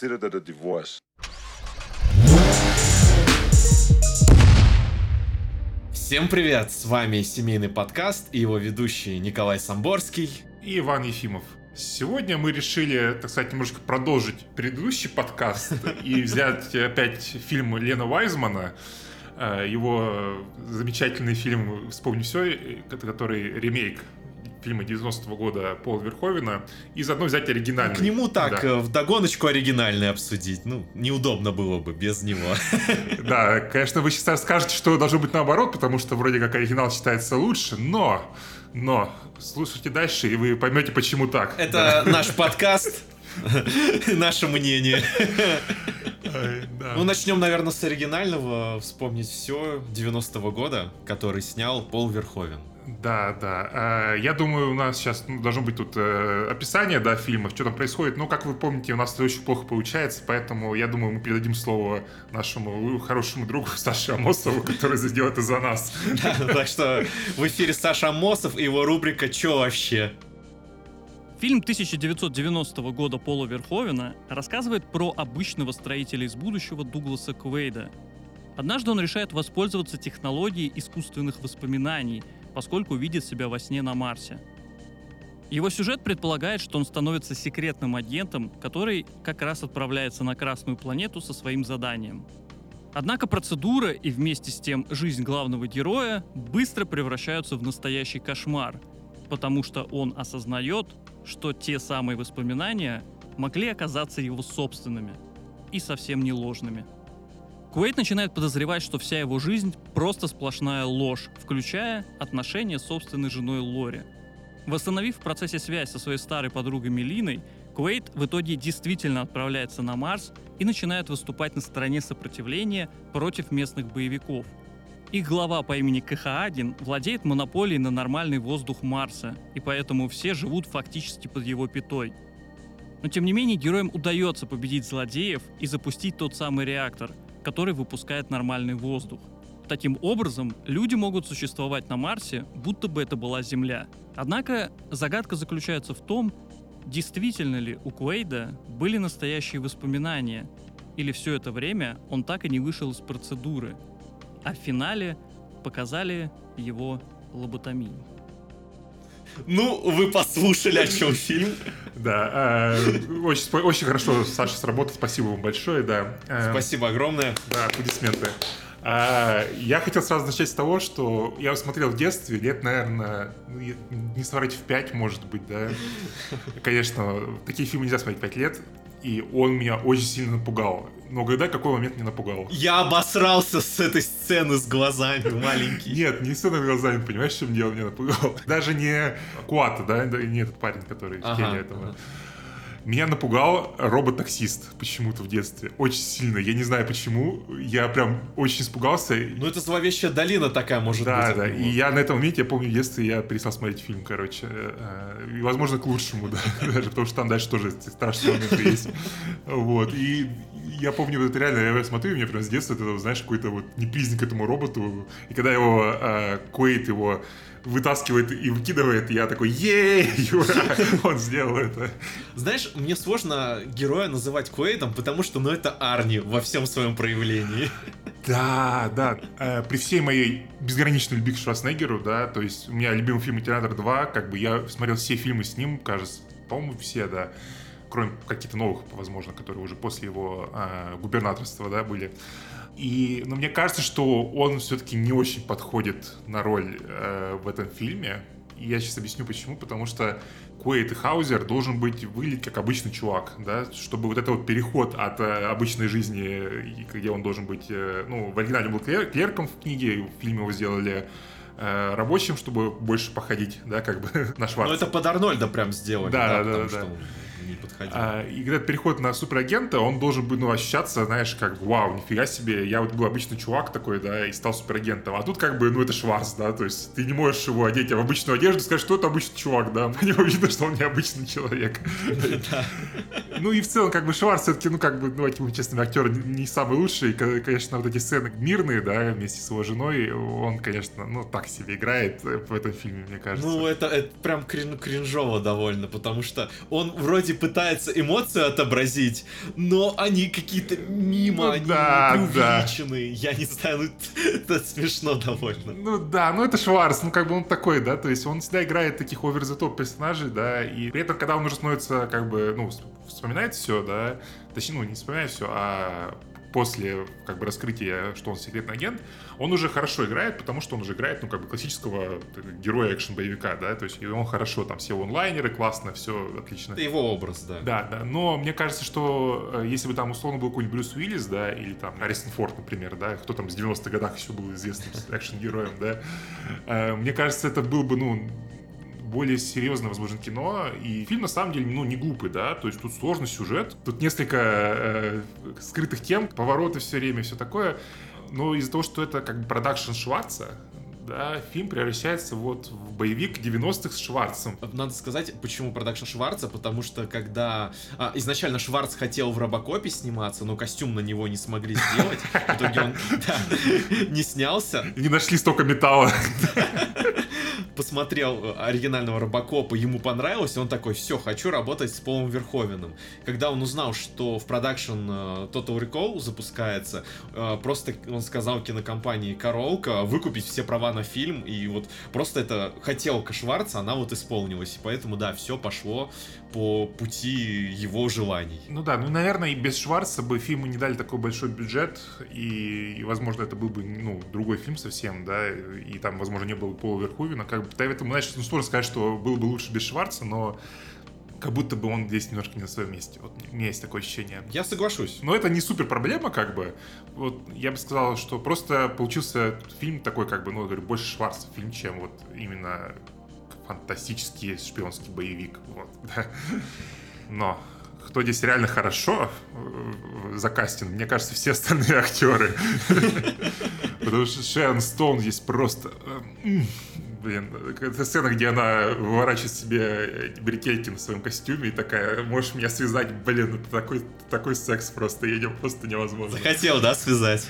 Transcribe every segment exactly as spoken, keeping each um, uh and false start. consider that a divorce. Всем привет! С вами Семейный подкаст и его ведущие Николай Самборский и Иван Ефимов. Сегодня мы решили, так сказать, немножко продолжить предыдущий подкаст и взять опять фильм Лены Уайзмана, его замечательный фильм «Вспомнить все», который ремейк фильма девяностого года Пола Верховена, и заодно взять оригинальный. К нему так, да. Вдогоночку оригинальный обсудить. Ну, неудобно было бы без него. Да, конечно, вы сейчас скажете, что должно быть наоборот, потому что вроде как оригинал считается лучше, но, но слушайте дальше, и вы поймете, почему так. Это наш подкаст, наше мнение. Ну, начнем, наверное, с оригинального «Вспомнить все» девяностого года, который снял Пол Верховен. Да, да. Я думаю, у нас сейчас ну, должно быть тут э, описание, да, фильмов, что там происходит. Но, как вы помните, у нас это очень плохо получается, поэтому я думаю, мы передадим слово нашему хорошему другу Саше Амосову, который сделает это за нас. Так что в эфире Саша Амосов и его рубрика «Чё вообще?». Фильм тысяча девятьсот девяностого года Пола Верховена рассказывает про обычного строителя из будущего Дугласа Квейда. Однажды он решает воспользоваться технологией искусственных воспоминаний, поскольку видит себя во сне на Марсе. Его сюжет предполагает, что он становится секретным агентом, который как раз отправляется на Красную планету со своим заданием. Однако процедура и вместе с тем жизнь главного героя быстро превращаются в настоящий кошмар, потому что он осознает, что те самые воспоминания могли оказаться его собственными и совсем не ложными. Куэйд начинает подозревать, что вся его жизнь просто сплошная ложь, включая отношения с собственной женой Лори. Восстановив в процессе связь со своей старой подругой Мелиной, Куэйд в итоге действительно отправляется на Марс и начинает выступать на стороне сопротивления против местных боевиков. Их глава по имени Кахаадин владеет монополией на нормальный воздух Марса, и поэтому все живут фактически под его пятой. Но тем не менее героям удается победить злодеев и запустить тот самый реактор, который выпускает нормальный воздух. Таким образом, люди могут существовать на Марсе, будто бы это была Земля. Однако загадка заключается в том, действительно ли у Куэйда были настоящие воспоминания, или все это время он так и не вышел из процедуры. А в финале показали его лоботомию. Ну, вы послушали, о чем фильм. Да, э, очень, очень хорошо Саша сработал, спасибо вам большое, да. Э, спасибо огромное. Да, аплодисменты. Э, я хотел сразу начать с того, что я смотрел в детстве, лет, наверное, не соврать, в пять, может быть, да. Конечно, такие фильмы нельзя смотреть пять лет, и он меня очень сильно напугал. Но угадай, какой момент меня напугал. Я обосрался с этой сцены с глазами маленький. Нет, не сцены с глазами, понимаешь, чем дело меня напугало? Даже не Куата, да, не этот парень, который в теле этого. Меня напугал робот-таксист почему-то в детстве. Очень сильно. Я не знаю почему. Я прям очень испугался. Ну, это зловещая долина такая, может да, быть. Да, да. И я на этом моменте, я помню, в детстве я перестал смотреть фильм, короче. И, возможно, к лучшему, да. Даже потому что там дальше тоже страшные моменты есть. Вот. И я помню, вот это реально, я смотрю, и мне прям с детства, это, знаешь, какой-то вот неприязнь к этому роботу. И когда его Куэйд его вытаскивает и выкидывает, я такой: «Ей, Юра, он сделал это». Знаешь, мне сложно героя называть Куэйдом, потому что, ну, это Арни во всем своем проявлении. Да, да. При всей моей безграничной любви к Шварценеггеру, да, то есть у меня любимый фильм «Терминатор два», как бы я смотрел все фильмы с ним, кажется, по-моему, все, да. Кроме каких-то новых, возможно, которые уже после его э, губернаторства, да, были. И, но мне кажется, что он все-таки не очень подходит на роль э, в этом фильме. И я сейчас объясню почему. Потому что Куэйд и Хаузер должен быть выглядеть как обычный чувак, да, чтобы вот этот вот переход от э, обычной жизни, где он должен быть, э, ну, в оригинале был клер- клерком в книге, в фильме его сделали рабочим, чтобы больше походить, да, как бы на Шварца. Ну, это под Арнольда прям сделали, да, да, да, потому да, что да. он не подходил. А, и когда переход на суперагента, он должен быть, ну, ощущаться, знаешь, как, вау, нифига себе, я вот был обычный чувак такой, да, и стал суперагентом, а тут как бы, ну, это Шварц, да, то есть ты не можешь его одеть в обычную одежду и сказать, что это обычный чувак, да, по нему видно, что он необычный человек. Ну, и в целом, как бы, Шварц все-таки, ну, как бы, давайте будем честными, актер не самый лучший, конечно, вот эти сцены мирные, да, вместе с его женой, он, конечно, ну, так себе играет в этом фильме, мне кажется. Ну, это, это прям крин- кринжово довольно, потому что он вроде пытается эмоции отобразить, но они какие-то мимо, ну, они да, преувеличены. Да. Я не знаю, ну, это смешно довольно. Ну да, ну это Шварц, ну как бы он такой, да, то есть он всегда играет таких овер-за-топ персонажей, да, и при этом, когда он уже становится, как бы, ну, вспоминает все, да, точнее, ну, не вспоминает все, а... после, как бы, раскрытия, что он секретный агент, он уже хорошо играет, потому что он уже играет, ну, как бы, классического героя экшн-боевика, да, то есть он хорошо, там, все онлайнеры, классно, все отлично. Это его образ, да. Да, да, но мне кажется, что если бы там, условно, был какой-нибудь Брюс Уиллис, да, или там Аристон Форд, например, да, кто там в девяностых годах еще был известным экшн-героем, да, мне кажется, это был бы, ну... более серьезно возможно кино, и фильм на самом деле, ну, не глупый, да, то есть тут сложный сюжет, тут несколько э, скрытых тем, повороты все время, все такое, но из-за того, что это как бы продакшн Шварца, да, фильм превращается вот в боевик девяностых с Шварцем. Надо сказать, почему продакшн Шварца, потому что когда... А, изначально Шварц хотел в Робокопе сниматься, но костюм на него не смогли сделать, в итоге он не снялся. Не нашли столько металла. Посмотрел оригинального Робокопа, ему понравилось, и он такой: все, хочу работать с Полом Верховеном. Когда он узнал, что в продакшн Total Recall запускается, просто он сказал кинокомпании «Каролка» выкупить все права на фильм, и вот просто эта хотелка Шварца, она вот исполнилась, и поэтому, да, все пошло по пути его желаний. Ну да, ну, наверное, и без Шварца бы фильму не дали такой большой бюджет, и, и возможно, это был бы, ну, другой фильм совсем, да, и там, возможно, не было бы Пола Верховена, как бы. Поэтому, значит, ну, сложно сказать, что было бы лучше без Шварца, но как будто бы он здесь немножко не на своем месте. Вот у меня есть такое ощущение. Я соглашусь. Но это не супер проблема, как бы. Вот я бы сказал, что просто получился фильм такой, как бы, ну, говорю, больше Шварца фильм, чем вот именно фантастический шпионский боевик. Вот, да. Но кто здесь реально хорошо за кастинг, мне кажется, все остальные актеры. Потому что Шерон Стоун здесь просто... Блин, это сцена, где она выворачивает себе бретельки на своем костюме и такая: можешь меня связать, блин, это такой, такой секс просто, ее просто невозможно. Захотел, да, связать?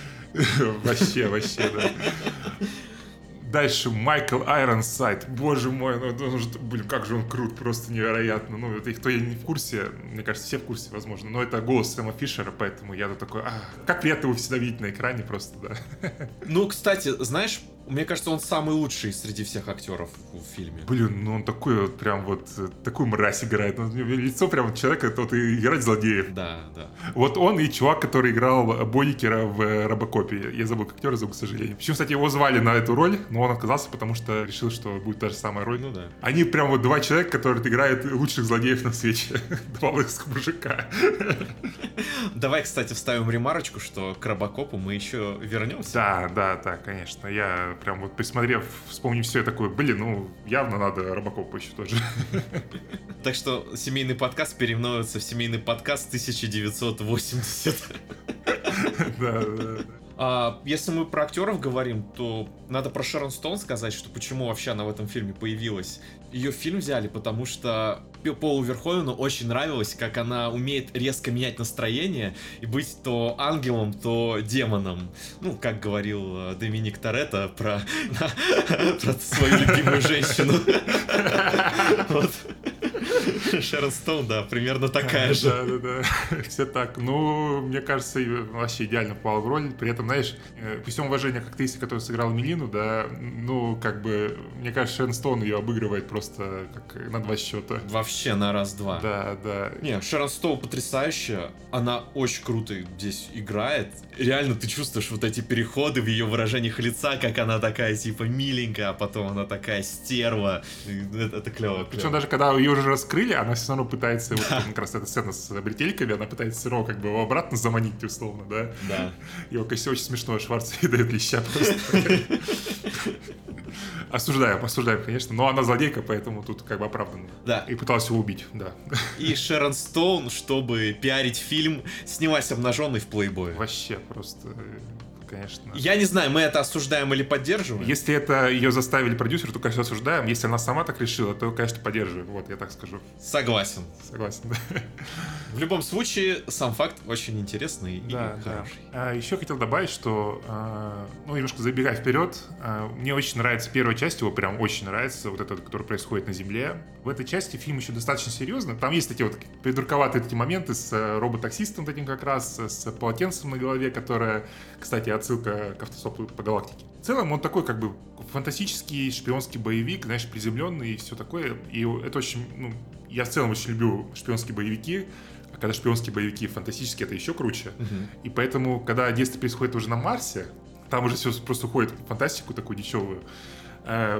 Вообще, вообще, да. Дальше Майкл Айронсайд, боже мой, ну, он же, блин, как же он крут, просто невероятно. Ну, это кто я не в курсе, мне кажется, все в курсе, возможно, но это голос Сэма Фишера, поэтому я тут такой: ах, как приятно его всегда видеть на экране просто, да. Ну, кстати, знаешь, мне кажется, он самый лучший среди всех актеров в фильме. Блин, ну он такой вот прям вот, такую мразь играет. Он, лицо прям человека, тот и играет злодеев. Да, да. Вот он и чувак, который играл Боддикера в Робокопе. Я забыл, как актера зовут, к сожалению. Причем, кстати, его звали на эту роль, но он отказался, потому что решил, что будет та же самая роль. Ну да. Они прям вот два человека, которые играют лучших злодеев на свете. Два лысых мужика. Давай, кстати, вставим ремарочку, что к Робокопу мы еще вернемся. Да, да, да, конечно. Я... прям вот присмотрев, вспомнив все, я такой: блин, ну явно надо Робокопа еще тоже. Так что семейный подкаст переименовывается в семейный подкаст тысяча девятьсот восемьдесят. Да, да, да. А если мы про актеров говорим, то надо про Шерон Стоун сказать, что почему вообще она в этом фильме появилась. Ее в фильм взяли, потому что Полу Верховену очень нравилось, как она умеет резко менять настроение и быть то ангелом, то демоном. Ну, как говорил Доминик Торетто про свою любимую женщину. Шерон Стоун, да, примерно такая же. Да, да, да, все так. Ну, мне кажется, вообще идеально попала в роль. При этом, знаешь, при всем уважении к актрисе, которая сыграла Мелину, да, ну, как бы, мне кажется, Шерон Стоун ее обыгрывает просто как на два счета. Вообще на раз-два. Да, да. Не, Шерон Стоун потрясающая, она очень круто здесь играет. Реально ты чувствуешь вот эти переходы в ее выражениях лица, как она такая, типа, миленькая, а потом она такая стерва. Это, это клево, клево. Причем даже когда ее уже раскрыли, она все равно пытается, да, вот как раз эта сцена с бретельками, она пытается все равно как бы его обратно заманить, условно, да? Да. Его, конечно, очень смешно, Шварц ей дает леща просто. Осуждаем, осуждаем, конечно, но она злодейка, поэтому тут как бы оправданно. Да. И пыталась его убить, да. И Шерон Стоун, чтобы пиарить фильм, снялась обнаженной в «Плейбое». Вообще просто... конечно. Я не знаю, мы это осуждаем или поддерживаем. Если это ее заставили продюсеры, то, конечно, осуждаем. Если она сама так решила, то, конечно, поддерживаем. Вот, я так скажу. Согласен. Согласен, да. В любом случае, сам факт очень интересный и да, хороший. Да. А, еще хотел добавить, что, а, ну, немножко забегая вперед, а, мне очень нравится первая часть, его прям очень нравится, вот эта, которая происходит на Земле. В этой части фильм еще достаточно серьезный. Там есть такие вот придурковатые такие моменты с роботаксистом таким как раз, с полотенцем на голове, которая, кстати, отсылка к «Автостопу по галактике». В целом он такой как бы фантастический шпионский боевик, знаешь, приземленный и все такое. И это очень, ну, я в целом очень люблю шпионские боевики. А когда шпионские боевики фантастические, это еще круче. Угу. И поэтому, когда действие происходит уже на Марсе, там уже все просто уходит в фантастику такую дешевую,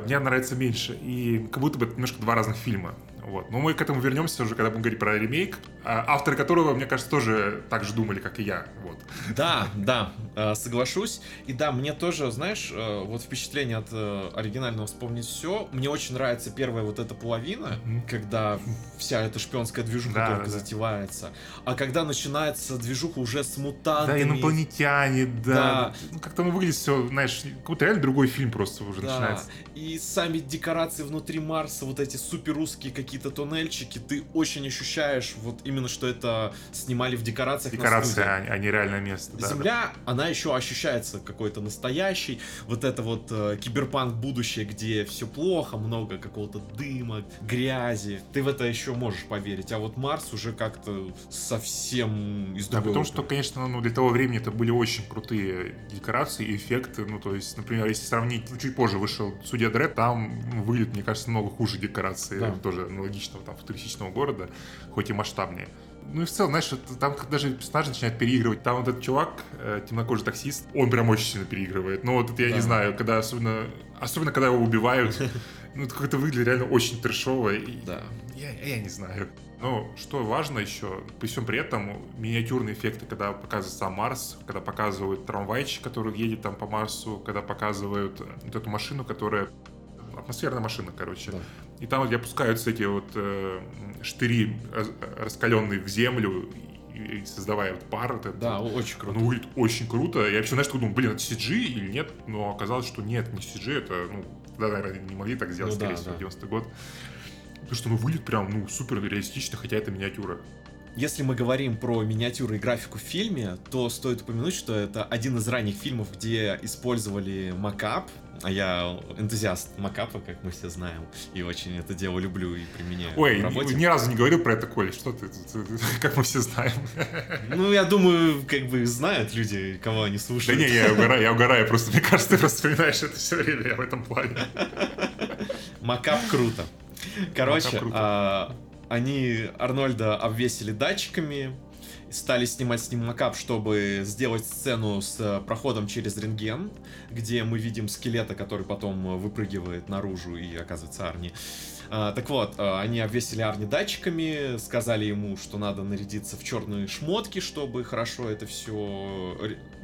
мне нравится меньше. И как будто бы это немножко два разных фильма. Вот. Но мы к этому вернемся уже, когда будем говорить про ремейк, авторы которого, мне кажется, тоже так же думали, как и я. Вот. Да, да, соглашусь. И да, мне тоже, знаешь, вот впечатление от оригинального «Вспомнить все». Мне очень нравится первая вот эта половина, mm-hmm. когда вся эта шпионская движуха да, только да, затевается. Да. А когда начинается движуха уже с мутантами. Да, инопланетяне, да. да. Ну, как-то мы выглядит все, знаешь, как будто реально другой фильм просто уже да. начинается. И сами декорации внутри Марса, вот эти суперрусские какие-то тоннельчики, ты очень ощущаешь вот именно, что это снимали в декорациях. Декорации, а, а не реальное место. Земля, да, да. она еще ощущается какой-то настоящей. Вот это вот э, киберпанк будущее, где все плохо, много какого-то дыма, грязи. Ты в это еще можешь поверить. А вот Марс уже как-то совсем из другого. Да, потому что, конечно, ну, для того времени это были очень крутые декорации, эффекты. Ну, то есть, например, если сравнить, ну, чуть позже вышел «Судья Дредд», там выглядит, мне кажется, много хуже декорации. Да. Тоже, ну, логичного там футуристичного города, хоть и масштабнее. Ну и в целом, знаешь, там даже персонажи начинают переигрывать. Там вот этот чувак, темнокожий таксист, он прям очень сильно переигрывает. Но вот это я да. не знаю, когда особенно, особенно когда его убивают, ну это как-то выглядит реально очень трешово. Да. Я, я не знаю. Но что важно еще, при всем при этом, миниатюрные эффекты, когда показывается сам Марс, когда показывают трамвайчик, который едет там по Марсу, когда показывают вот эту машину, которая... атмосферная машина, короче. Да. И там вот опускаются эти вот э, штыри, раскаленные в землю, и, и создавая вот пар. Вот этот, да, очень круто. Ну, выглядит очень круто. Я вообще, знаешь, думал, блин, это си джи или нет? Но оказалось, что нет, не си джи, это, ну, да, наверное, не могли так сделать, ну, скорее да, всего, да. девяностый год. Потому что ну, выглядит прям, ну, супер реалистично, хотя это миниатюра. Если мы говорим про миниатюры и графику в фильме, то стоит упомянуть, что это один из ранних фильмов, где использовали макап. А я энтузиаст макапа, как мы все знаем, и очень это дело люблю и применяю. Ой, в работе. Ни разу не говорил про это, Коля, что ты, ты, ты, как мы все знаем. Ну, я думаю, как бы знают люди, кого они слушают. Да не, я угораю, я угораю, просто мне кажется, ты просто вспоминаешь это все время в этом плане. Макап круто. Короче, макап круто. А... Они Арнольда обвесили датчиками, стали снимать с ним макап, чтобы сделать сцену с проходом через рентген, где мы видим скелета, который потом выпрыгивает наружу и оказывается Арни. А, так вот, они обвесили Арни датчиками, сказали ему, что надо нарядиться в черные шмотки, чтобы хорошо это все...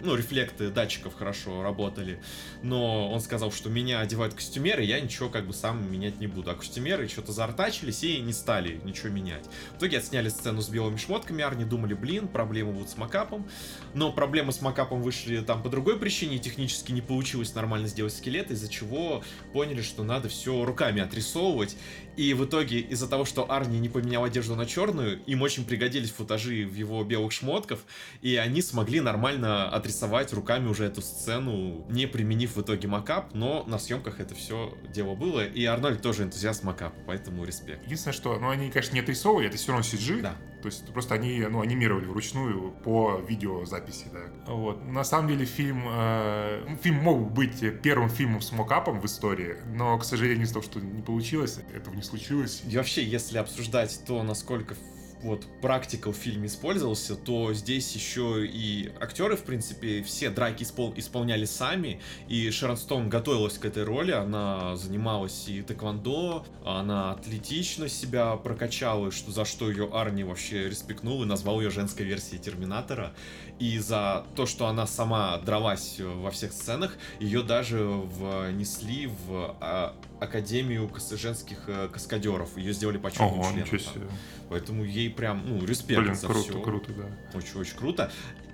Ну, рефлекты датчиков хорошо работали. Но он сказал, что меня одевают костюмеры, я ничего как бы сам менять не буду. А костюмеры что-то заортачились и не стали ничего менять. В итоге отсняли сцену с белыми шмотками, Арни думали, блин, проблемы будут с макапом. Но проблемы с макапом вышли там по другой причине, технически не получилось нормально сделать скелет, из-за чего поняли, что надо все руками отрисовывать. И в итоге из-за того, что Арни не поменял одежду на черную, им очень пригодились футажи в его белых шмотках, и они смогли нормально отрисовать руками уже эту сцену, не применив в итоге макап, но на съемках это все дело было, и Арнольд тоже энтузиаст макапа, поэтому респект. Единственное, что, ну они, конечно, не отрисовывали, это все равно си джи, да. То есть просто они, ну, анимировали вручную по видеозаписи, да. Вот. На самом деле фильм, э, фильм мог быть первым фильмом с макапом в истории, но, к сожалению, из-за того, что не получилось, этого не случилось. И вообще, если обсуждать то, насколько вот практика в фильме использовался, то здесь еще и актеры, в принципе, все драки испол- исполняли сами, и Шерон Стоун готовилась к этой роли, она занималась и тэквондо, она атлетично себя прокачала, что, за что ее Арни вообще респектнул и назвал ее женской версией Терминатора, и за то, что она сама дралась во всех сценах, ее даже внесли в а, Академию женских каскадеров, ее сделали почетным членом. Поэтому ей прям, ну, респект. Блин, за круто, все. Круто, круто, да. Очень-очень круто.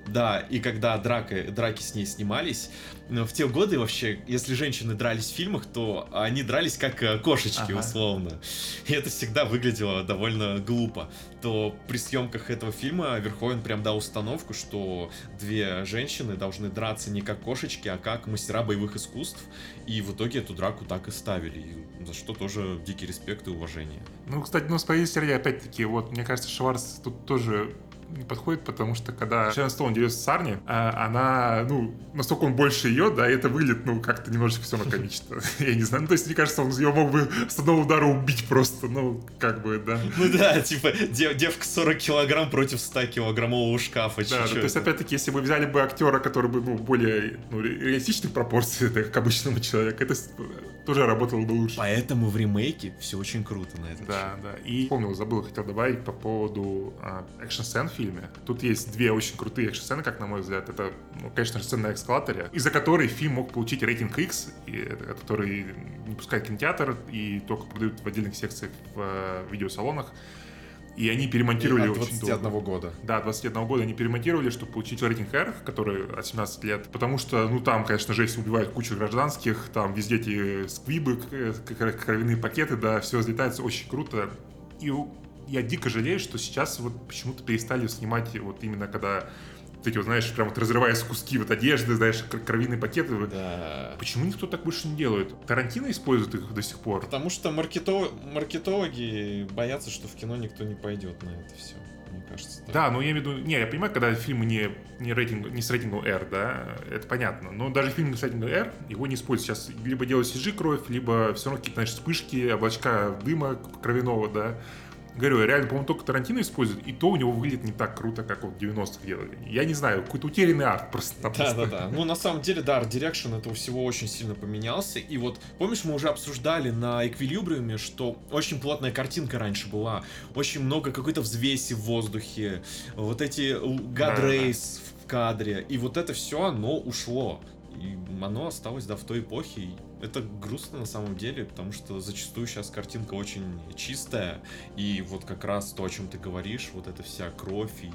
Да, и когда драка, драки с ней снимались, в те годы вообще, если женщины дрались в фильмах, то они дрались как кошечки, ага. условно. И это всегда выглядело довольно глупо. То при съемках этого фильма Верховен прям дал установку, что две женщины должны драться не как кошечки, а как мастера боевых искусств. И в итоге эту драку так и ставили. И за что тоже дикий респект и уважение. Ну, кстати, ну, справедливости, опять-таки, вот, мне кажется, Шварц тут тоже... не подходит, потому что когда Шерон Стоун дерется с Сарни, а, она, ну, настолько он больше ее, да, и это выглядит, ну, как-то немножечко все накомично. Я не знаю, ну, то есть, мне кажется, он ее мог бы с одного удара убить просто, ну, как бы, да. Ну да, типа, дев- девка сорок килограмм против сто килограммового шкафа. Да, ну, то есть, опять-таки, если бы взяли бы актера, который бы, ну, более, ну, реалистичных пропорций, как обычному человеку, это тоже работало бы лучше. Поэтому в ремейке все очень круто на этот счет. Да, да, и помнил, забыл, хотел добавить по поводу а, экшн-сцен в фильме. Тут есть две очень крутые экшн-сцены, как на мой взгляд. Это, ну, конечно, сцена на эскалаторе, из-за которой фильм мог получить рейтинг X, и, который не пускает кинотеатр и только продают в отдельных секциях в э, видеосалонах. И они перемонтировали и от очень долго. двадцати одного года. Да, двадцати одного года они перемонтировали, чтобы получить рейтинг R, который от семнадцати лет. Потому что, ну, там, конечно, жесть, убивают кучу гражданских, там везде эти сквибы, кровяные пакеты, да, все взлетается очень круто. И... я дико жалею, что сейчас вот почему-то перестали снимать вот именно когда вот эти, вот, знаешь, прям вот разрываясь куски вот одежды, знаешь, кровяные пакеты. Да. Почему никто так больше не делает? Тарантино использует их до сих пор. Потому что маркетолог... маркетологи боятся, что в кино никто не пойдет на это все. Мне кажется, так. Да, ну я имею в виду... Не, я понимаю, когда фильмы не, не, рейтинг, не с рейтингом R, да, это понятно. Но даже фильм с рейтингом R, его не используют сейчас. Либо делают си джи-кровь, либо все равно какие-то, знаешь, вспышки, облачка дыма кровяного, да. Говорю, реально, по-моему, только Тарантино использует, и то у него выглядит не так круто, как вот в девяностых делали. Я не знаю, какой-то утерянный арт просто. Да-да-да. Ну, на самом деле, да, арт-дирекшн этого всего очень сильно поменялся. И вот, помнишь, мы уже обсуждали на Эквилибриуме, что очень плотная картинка раньше была, очень много какой-то взвеси в воздухе, вот эти гадрейс в кадре, и вот это все, оно ушло. И оно осталось, да, в той эпохе. Это грустно на самом деле, потому что зачастую сейчас картинка очень чистая, и вот как раз то, о чем ты говоришь, вот эта вся кровь и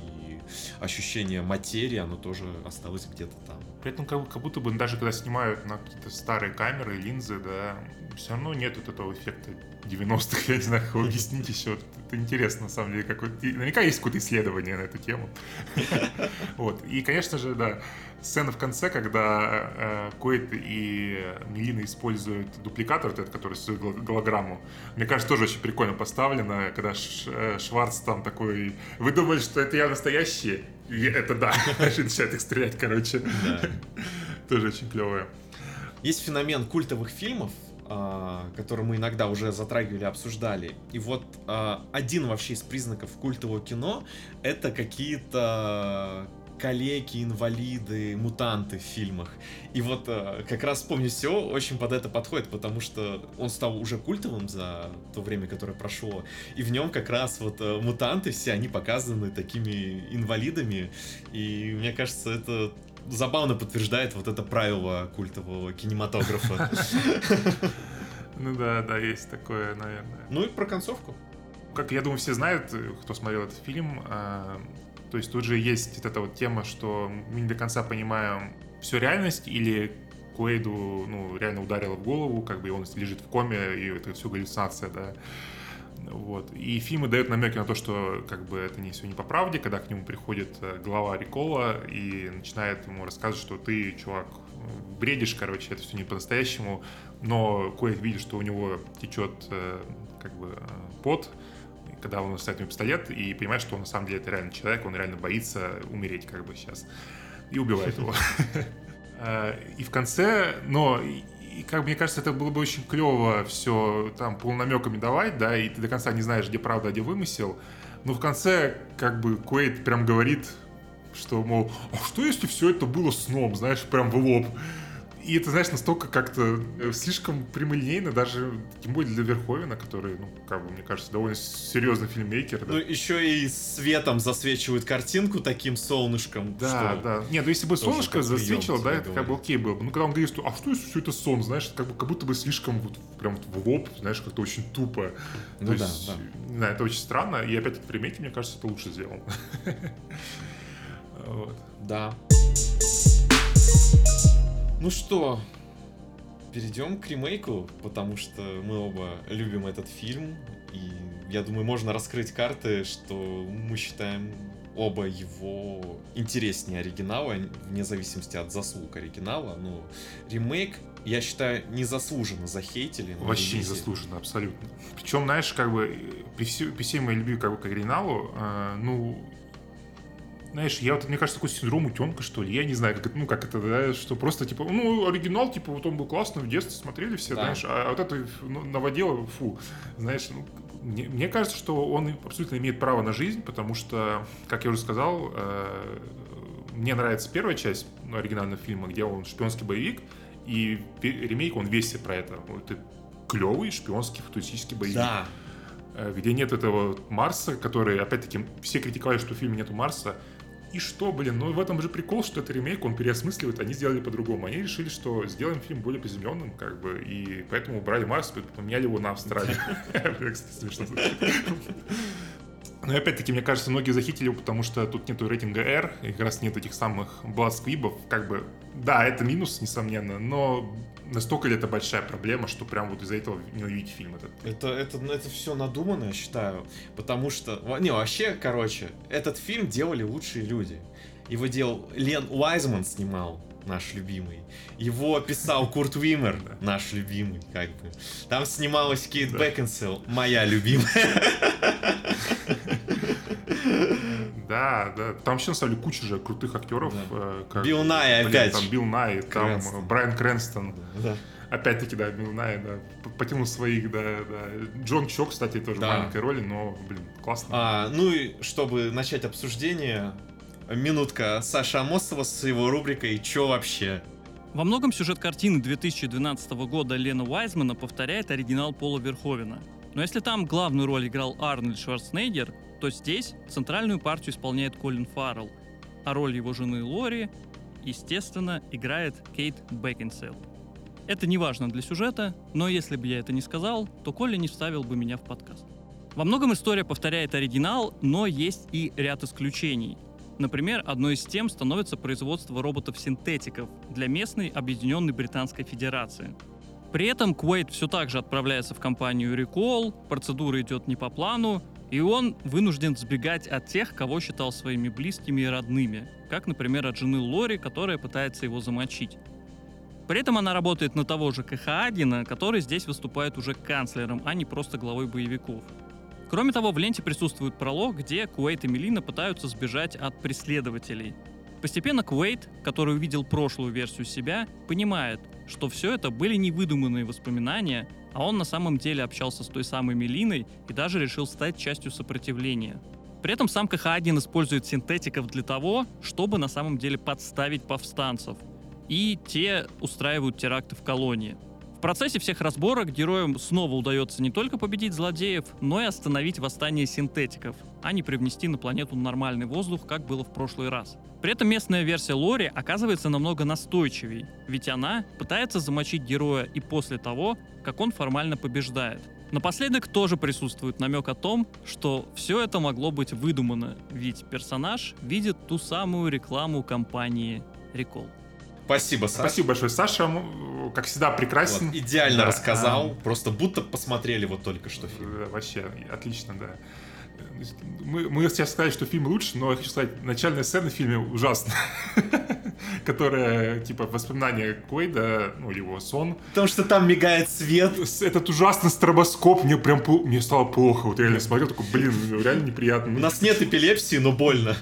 ощущение материи, оно тоже осталось где-то там. При этом как будто бы даже когда снимают на какие-то старые камеры, линзы, да, все равно нет вот этого эффекта девяностых, я не знаю, как объяснить еще. Это интересно, на самом деле, какой... наверняка есть какое-то исследование на эту тему. Вот, и, конечно же, да, сцена в конце, когда Квейд и Мелина используют дупликатор, этот, который создает голограмму. Мне кажется, тоже очень прикольно поставлено, когда Шварц там такой... Вы думали, что это я настоящий? И это да. Начинает их стрелять, короче. Тоже очень клевое. Есть феномен культовых фильмов, который мы иногда уже затрагивали, обсуждали. И вот один вообще из признаков культового кино — это какие-то... калеки, инвалиды, мутанты в фильмах. И вот как раз «Вспомнить все» очень под это подходит, потому что он стал уже культовым за то время, которое прошло, и в нем как раз вот мутанты все, они показаны такими инвалидами, и мне кажется, это забавно подтверждает вот это правило культового кинематографа. Ну да, да, есть такое, наверное. Ну и про концовку. Как, я думаю, все знают, кто смотрел этот фильм, то есть тут же есть вот эта вот тема, что мы не до конца понимаем всю реальность, или Квейду, ну, реально ударило в голову, как бы он лежит в коме, и это все галлюцинация, да. Вот. И фильмы дают намеки на то, что как бы это не все не по правде, когда к нему приходит глава Рикола и начинает ему рассказывать, что ты, чувак, бредишь, короче, это все не по-настоящему, но Квейд видит, что у него течет как бы пот, когда он ставит ему пистолет и понимает, что он на самом деле это реально человек, он реально боится умереть как бы сейчас. И убивает его. И в конце, но, как мне кажется, это было бы очень клево все там полнамеками давать, да, и ты до конца не знаешь, где правда, где вымысел. Но в конце, как бы, Квейд прям говорит, что, мол, а что если все это было сном, знаешь, прям в лоб. И это, знаешь, настолько как-то слишком прямолинейно, даже тем более для Верховена, который, ну, как бы, мне кажется, довольно серьезный фильммейкер. Да? Ну, еще и светом засвечивают картинку таким солнышком. Да, что... да. Нет, ну, если бы солнышко засвечило, да, это как бы окей было бы. Ну, когда он говорит, что, а что если все это сон, знаешь, как, бы, как будто бы слишком вот прям вот в лоб, знаешь, как-то очень тупо. Ну, то да, есть, да. Не знаю, это очень странно, и опять в ремейке, мне кажется, это лучше сделано. Вот. Да. Ну что, перейдем к ремейку, потому что мы оба любим этот фильм. И я думаю, можно раскрыть карты, что мы считаем оба его интереснее оригинала, вне зависимости от заслуг оригинала. Но ремейк, я считаю, незаслуженно захейтили. Вообще незаслуженно, абсолютно. Причем, знаешь, как бы при всей, при всей моей любви как бы, к оригиналу, э, ну... Знаешь, я вот, мне кажется, такой синдром утенка, что ли. Я не знаю, как это, ну, как это, да, что просто, типа, ну, оригинал, типа, вот он был классный, в детстве смотрели все, да. Знаешь, а вот это ну, наводило, фу, знаешь, ну, мне, мне кажется, что он абсолютно имеет право на жизнь, потому что, как я уже сказал, э, мне нравится первая часть оригинального фильма, где он шпионский боевик, и ремейк, он весь про это. Это клевый шпионский футуристический боевик. Да. Где нет этого Марса, который, опять-таки, все критиковали, что в фильме нету Марса. И что, блин, ну в этом же прикол, что это ремейк, он переосмысливает, они сделали по-другому. Они решили, что сделаем фильм более приземленным, как бы, и поэтому убрали Марс, поменяли его на Австралию. Смешно звучит. Но опять-таки, мне кажется, многие захитили, потому что тут нету рейтинга R, и как раз нет этих самых бласквибов, как бы, да, это минус, несомненно, но... Настолько ли это большая проблема, что прям вот из-за этого не увидеть фильм этот? Это, это, это все надуманно, я считаю. Потому что... Не, вообще, короче, этот фильм делали лучшие люди. Его делал... Лен Уайзман снимал, наш любимый. Его писал Курт Виммер, наш любимый, как бы. Там снималась Кейт Беккинселл, моя любимая. Да, да. Там вообще, на самом деле, куча же крутых актеров. Да. Как... Билл Най опять. Там Билл Най, там Брайан Крэнстон. Да. Опять-таки, да, Билл Най, да. Потянул своих, да, да. Джон Чо, кстати, тоже да. в маленькой роли, но, блин, классно. А, ну и чтобы начать обсуждение, минутка Саши Амосова с его рубрикой «Чё вообще?». Во многом сюжет картины две тысячи двенадцатого года Лена Уайзмана повторяет оригинал Пола Верховена. Но если там главную роль играл Арнольд Шварценеггер, то здесь центральную партию исполняет Колин Фаррелл, а роль его жены Лори, естественно, играет Кейт Беккинселл. Это не важно для сюжета, но если бы я это не сказал, то Колин не вставил бы меня в подкаст. Во многом история повторяет оригинал, но есть и ряд исключений. Например, одной из тем становится производство роботов-синтетиков для местной Объединенной Британской Федерации. При этом Квейд все так же отправляется в компанию Recall, процедура идет не по плану, и он вынужден сбегать от тех, кого считал своими близкими и родными, как, например, от жены Лори, которая пытается его замочить. При этом она работает на того же ка ха Агина, который здесь выступает уже канцлером, а не просто главой боевиков. Кроме того, в ленте присутствует пролог, где Квейд и Мелина пытаются сбежать от преследователей. Постепенно Квейд, который увидел прошлую версию себя, понимает, что все это были невыдуманные воспоминания, а он на самом деле общался с той самой Мелиной и даже решил стать частью сопротивления. При этом сам ка ха один использует синтетиков для того, чтобы на самом деле подставить повстанцев, и те устраивают теракты в колонии. В процессе всех разборок героям снова удается не только победить злодеев, но и остановить восстание синтетиков, а не привнести на планету нормальный воздух, как было в прошлый раз. При этом местная версия Лори оказывается намного настойчивей, ведь она пытается замочить героя и после того, как он формально побеждает. Напоследок тоже присутствует намек о том, что все это могло быть выдумано, ведь персонаж видит ту самую рекламу компании Recall. Спасибо, Саша. Спасибо большое, Саша. Как всегда, прекрасен. Вот, идеально да. рассказал. А... Просто будто посмотрели вот только что фильм. Да, вообще, отлично, да. Мы, мы сейчас сказали, что фильм лучше, но я хочу сказать, начальная сцена в фильме ужасна. Которая, типа, воспоминания Квейда, ну, его сон. Потому что там мигает свет. Этот ужасный стробоскоп, мне прям мне стало плохо. Вот реально смотрел, такой, блин, реально неприятно. У нас нет эпилепсии, но больно.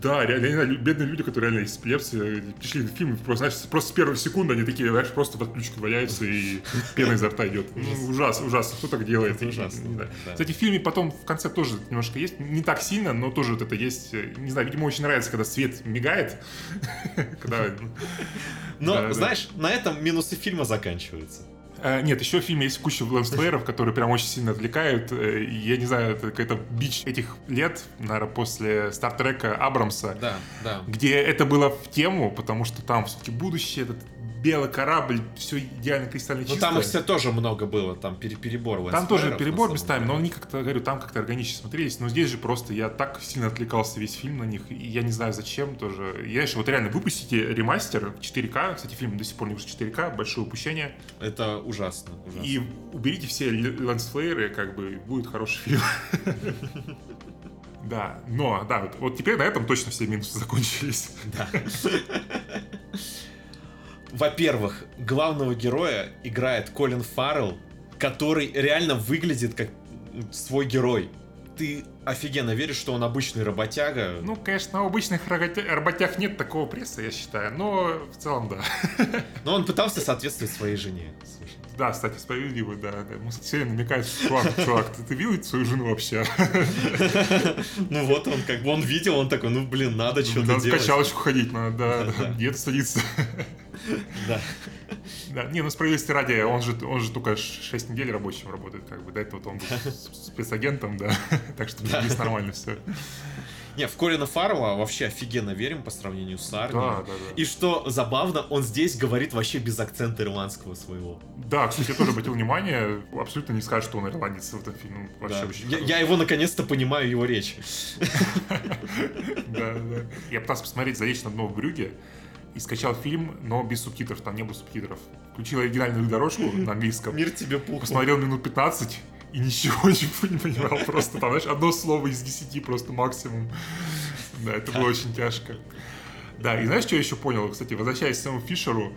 Да, реально, бедные люди, которые реально из эпилепсии пришли на фильм, просто, знаешь, просто с первой секунды они такие, знаешь, просто в отключку валяются и пена изо рта идет. Ужасно, ужасно, кто так делает? Ужасно. Кстати, в фильме потом в конце тоже немножко есть, не так сильно, но тоже вот это есть. Не знаю, видимо, очень нравится, когда свет мигает. Когда... Но, да, знаешь, да. на этом минусы фильма заканчиваются. А, нет, еще в фильме есть куча лэмсплееров, которые прям очень сильно отвлекают. Я не знаю, это какой-то бич этих лет, наверное, после Стартрека Абрамса. Да, да. Где это было в тему, потому что там все-таки будущее, этот белый корабль, все идеально кристально чисто. Ну там их все тоже много было, там перебор. Там тоже перебор местами, но они как-то, говорю, там как-то органично смотрелись. Но здесь же просто я так сильно отвлекался весь фильм на них, и я не знаю зачем тоже. Я еще вот реально выпустите ремастер четыре ка, кстати, фильм до сих пор не вышел четыре ка, большое упущение. Это ужасно, ужасно. И уберите все лансфлееры, как бы будет хороший фильм. Да, но, да, вот, вот теперь на этом точно все минусы закончились. Да. Во-первых, главного героя играет Колин Фаррелл, который реально выглядит как свой герой. Ты офигенно веришь, что он обычный работяга. Ну, конечно, у обычных работяг нет такого пресса, я считаю, но в целом да. Но он пытался соответствовать своей жене. Слушай. Да, кстати, справедливо, да, да. Мы все намекают, чувак, чувак, ты, ты видел свою жену вообще? Ну вот он, как бы он видел, он такой, ну блин, надо что-то делать. Надо в качалочку ходить, надо, да, где-то садиться. Да. Да, не, ну справедливости ради, он же, он же только шесть недель рабочим работает, как бы, до этого он был спецагентом, да, так что здесь нормально все. Не, в Колина Фаррелла вообще офигенно верим по сравнению с Арни. Да, да, да. И что забавно, он здесь говорит вообще без акцента ирландского своего. Да, кстати, я тоже обратил внимание, абсолютно не скажешь, что он ирландец в этом фильме. Вообще, да. Очень я, я его наконец-то понимаю, его речь. Да, да. Я пытался посмотреть «Залечь на дно в брюге» и скачал фильм, но без субтитров, там не было субтитров. Включил оригинальную дорожку на английском. Мир тебе пухнул. Посмотрел минут пятнадцать. И ничего, ничего не понимал, просто там, знаешь, одно слово из десяти просто максимум. Да, это было очень тяжко. Да, и знаешь, что я еще понял? Кстати, возвращаясь к Сэму Фишеру,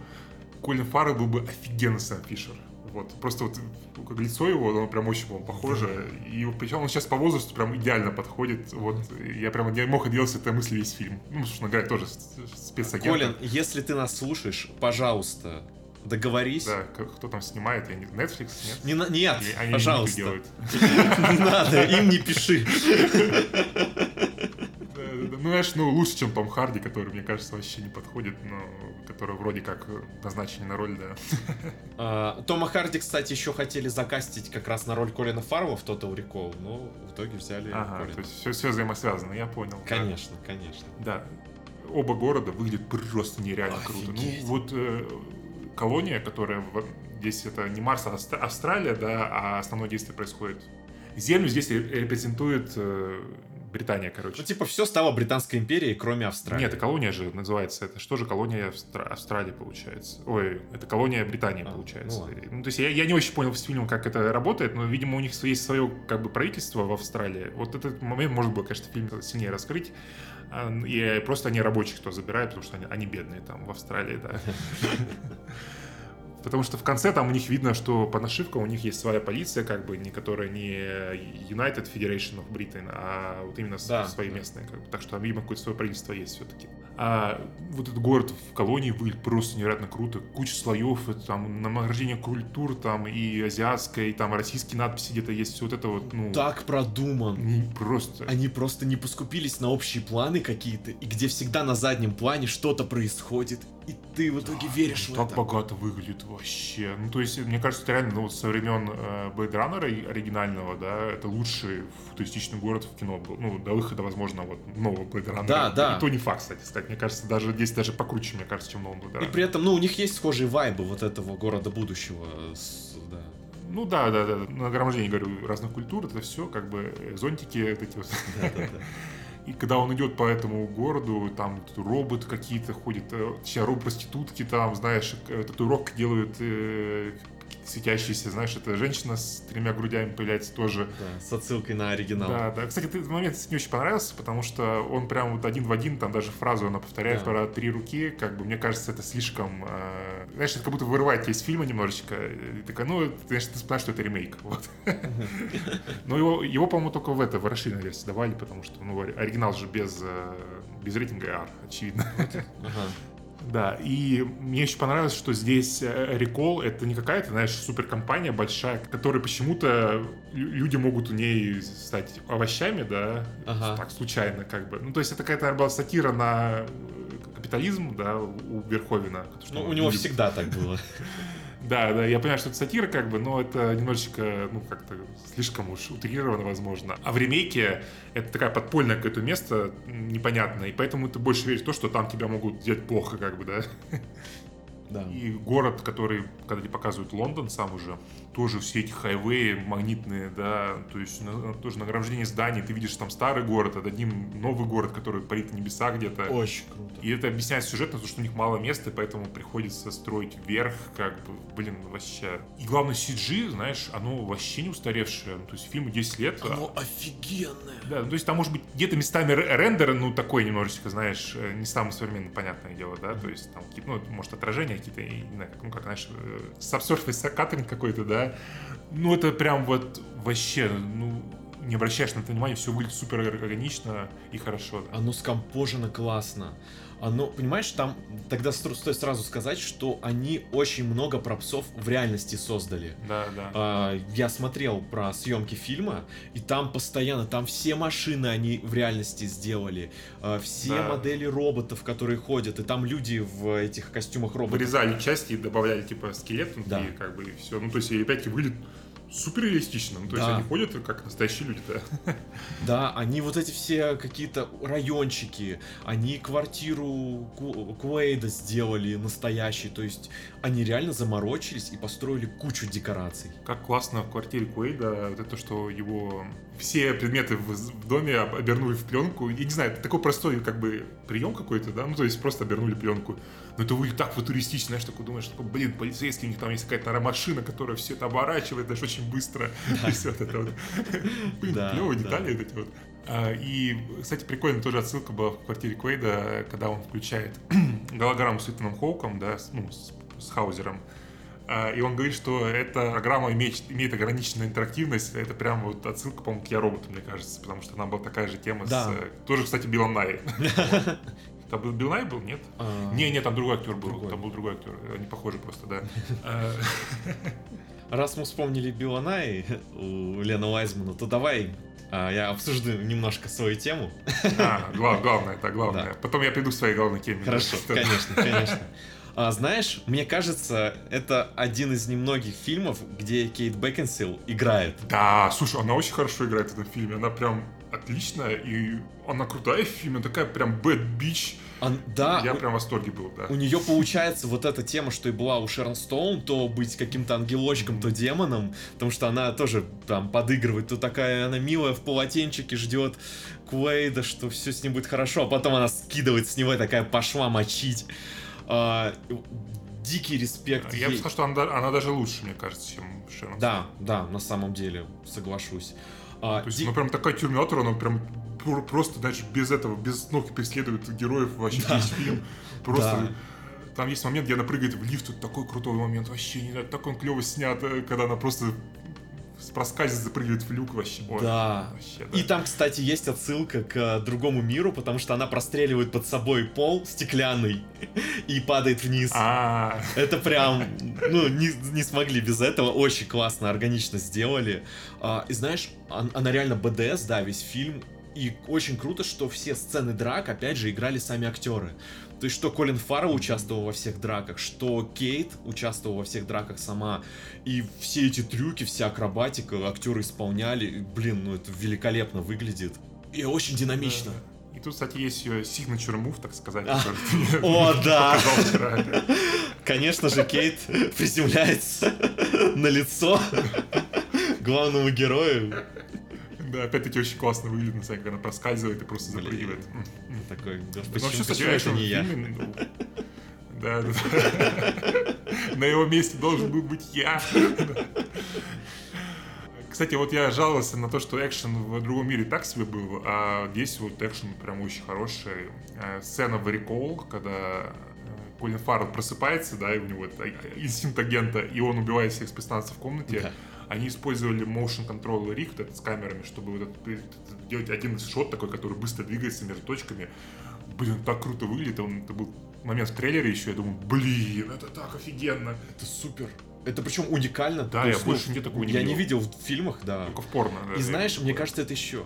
Колин Фаррелл был бы офигенно Сэм Фишер. Вот, просто вот как лицо его, оно прям очень было похоже. И причем он сейчас по возрасту прям идеально подходит. Вот, я прям не мог отделаться от этой мысли весь фильм. Ну, слушай, он играет тоже спецагент. Колин, если ты нас слушаешь, пожалуйста, договорись. Да, кто там снимает? Netflix? Нет, не, нет они пожалуйста. Не надо, им не пиши. Ну, знаешь, ну лучше, чем Том Харди, который, мне кажется, вообще не подходит, но который вроде как назначен на роль, да. Тома Харди, кстати, еще хотели закастить как раз на роль Колина Фаррелла в Total Recall, но в итоге взяли Колина. Ага, то есть все взаимосвязано, я понял. Конечно, конечно. Да. Оба города выглядят просто нереально круто. Ну, вот... колония, которая здесь, это не Марс, а Австралия, да, а основное действие происходит. Землю здесь репрезентует э, Британия, короче. Ну, типа, все стало Британской империей, кроме Австралии. Нет, это колония же называется. Это что же колония Австра... Австралии, получается? Ой, это колония Британии, а, получается. Ну, ну, то есть я, я не очень понял с фильмом, как это работает, но, видимо, у них есть свое, как бы, правительство в Австралии. Вот этот момент можно было, конечно, в фильме сильнее раскрыть. И просто они рабочих кто забирают, потому что они, они бедные там в Австралии, да. Потому что в конце там у них видно, что по нашивкам у них есть своя полиция, как бы, которая не United Federation of Britain, а вот именно да, свои да. местные. Как бы. Так что там, видимо, какое-то свое правительство есть все-таки. А вот этот город в колонии выглядит просто невероятно круто. Куча слоев, там награждение культур, там и азиатская, и там российские надписи где-то есть. Все вот это вот, ну... Так продуман. Просто. Они просто не поскупились на общие планы какие-то, и где всегда на заднем плане что-то происходит. И ты в итоге да, веришь в это. Так богато выглядит вообще. Ну, то есть, мне кажется, это реально, ну, вот со времен э, Бэдраннера оригинального, да, это лучший футуристичный город в кино был. Ну, до выхода, возможно, вот нового Бэдраннера. Да, да. И то не факт, кстати, сказать. Мне кажется, даже здесь даже покруче, мне кажется, чем в новом Бэдраннере. И при этом, ну, у них есть схожие вайбы вот этого города будущего. С, да. Ну, да, да, да. Нагромождение, говорю, разных культур, это все, как бы, зонтики вот эти вот. Да, да, да. И когда он идет по этому городу, там роботы какие-то ходят, сейчас робопроститутки там, знаешь, татуировки делают э, светящиеся, знаешь, это женщина с тремя грудями появляется тоже. Да, с отсылкой на оригинал. Да, да. Кстати, этот момент мне очень понравился, потому что он прям вот один в один, там даже фразу она повторяет, да. Про три руки, как бы, мне кажется, это слишком... Э, знаешь, это как будто вырывает тебя из фильма немножечко. И такая, ну, конечно, ты знаешь, что это ремейк, вот. Но его, его, по-моему, только в это, в расширенной версии давали, потому что, ну, оригинал же без, без рейтинга R, очевидно. Да, и мне еще понравилось, что здесь Recall — это не какая-то, знаешь, суперкомпания большая, которой почему-то люди могут у ней стать овощами, да, ага. Так, случайно, как бы. Ну, то есть это какая-то, наверное, была сатира на капитализм, да, у Верховена. Ну, у него всегда так было. Да, да, я понимаю, что это сатира, как бы, но это немножечко, ну, как-то слишком уж утрировано, возможно. А в ремейке это такая подпольная какое-то место непонятное, и поэтому ты больше веришь в то, что там тебя могут делать плохо, как бы, да. Да. И город, который, когда тебе показывают Лондон сам уже, тоже все эти хайвеи магнитные, да, то есть на, тоже нагромождение зданий, ты видишь там старый город, а над ним новый город, который парит в небесах где-то. Очень круто. И это объясняет сюжетно, потому что у них мало места, поэтому приходится строить вверх, как бы, блин, вообще. И главное, си джи, знаешь, оно вообще не устаревшее, то есть фильму десять лет. Оно а... офигенное. Да, ну, то есть там, может быть, где-то местами рендер, ну, такой немножечко, знаешь, не самый современный, понятное дело, да, то есть там, ну, может, отражение какие-то, не знаю, как, ну, как, знаешь, subsurface cutting какой-то, да, ну, это прям вот вообще, ну, не обращаешь на это внимания, все выглядит супер органично и хорошо. Да. Оно скомпожено классно. Оно, понимаешь, там, тогда стоит сразу сказать, что они очень много про псов в реальности создали. Да, да. А, я смотрел про съемки фильма, и там постоянно, там все машины они в реальности сделали, а, все да. модели роботов, которые ходят, и там люди в этих костюмах роботов. Вырезали части и добавляли, типа, скелет внутри, да. как бы, и все. Ну, то есть, и опять-таки выглядит... супер реалистично, ну, то да. есть они ходят как настоящие люди-то. Да, они вот эти все какие-то райончики, они квартиру Ку- Куэйда сделали настоящей, то есть они реально заморочились и построили кучу декораций. Как классно в квартире Куэйда, вот это то, что его все предметы в доме обернули в пленку, я не знаю, это такой простой как бы прием какой-то, да, ну то есть просто обернули пленку. Но это выглядит так футуристично, знаешь, такой думаешь, такой, блин, полицейский, у них там есть какая-то машина, которая все это оборачивает, даже очень быстро, да. и все вот это вот. Блин, да, клевые да. детали вот эти вот. И, кстати, прикольная тоже отсылка была в квартире Квейда, когда он включает голограмму с Итаном Хоуком, да, ну, с, с Хаузером. И он говорит, что эта программа имеет, имеет ограниченную интерактивность. Это прям вот отсылка, по-моему, к «Я, роботу», мне кажется, потому что там была такая же тема да. с... Тоже, кстати, Биллом Най. Там был Билл Най был, нет? Не, не, там другой актер был. Там был другой актер. Они похожи просто, да. Раз мы вспомнили Билла Най у Лены Уайзмана, то давай а, я обсужду немножко свою тему. А, глав, главное, это главное. Да. Потом я приду к своей главной теме. Хорошо, да, конечно, конечно. А, знаешь, мне кажется, это один из немногих фильмов, где Кейт Беккинселл играет. Да, слушай, она очень хорошо играет в этом фильме. Она прям отличная, и она крутая в фильме, она такая прям бэд-бич. Он, да, я у, прям в восторге был, да. У нее получается вот эта тема, что и была у Шерон Стоун, то быть каким-то ангелочком, mm-hmm. то демоном, потому что она тоже там подыгрывает, то такая она милая в полотенчике ждет Куэйда, что все с ним будет хорошо, а потом она скидывает с него и такая пошла мочить. А, дикий респект Я ей. бы сказал, что она, она даже лучше, мне кажется, чем Шерон Стоун. Да, да, на самом деле, соглашусь. А, то есть ди... она прям такая терминатор, она прям... Просто, знаешь, без этого, без остановки преследует героев вообще да. весь фильм. Просто да. там есть момент, где она прыгает в лифт, вот такой крутой момент, вообще не знаю, так он клево снят, когда она просто проскальзывает, запрыгивает в люк вообще. Ой, да. вообще. Да. И там, кстати, есть отсылка к Другому миру, потому что она простреливает под собой пол стеклянный и падает вниз. А-а-а. Это прям, ну, не, не смогли без этого, очень классно, органично сделали. А, и знаешь, она реально БДС, да, весь фильм. И очень круто, что все сцены драк, опять же, играли сами актеры. То есть, что Колин Фаррелл участвовал во всех драках, что Кейт участвовала во всех драках сама. И все эти трюки, вся акробатика актеры исполняли. И, блин, ну это великолепно выглядит. И очень динамично. Да. И тут, кстати, есть ее signature move, так сказать. А. О, да! Конечно же, Кейт приземляется на лицо главному герою. Да, опять-таки очень классно выглядит, на самом деле, она проскальзывает и просто Блин. запрыгивает. Такой, да, почему, почему это не я? Да, да. На его месте должен был быть я. Кстати, вот я жаловался на то, что экшен в Другом мире так себе был, а здесь вот экшен прям очень хороший. Сцена в Recall, когда Колин Фаррелл просыпается, да, и у него инстинкт агента, и он убивает всех спецназцев в комнате. Да. Они использовали motion control rig вот с камерами, чтобы вот это, делать один шот такой, который быстро двигается между точками. Блин, так круто выглядит. Он, это был момент в трейлере еще. Я думаю, блин, это так офигенно. Это супер. Это причем уникально. Да, я больше не такого не видел. Я не видел в фильмах, да. Только в порно. И знаешь, мне кажется, это еще.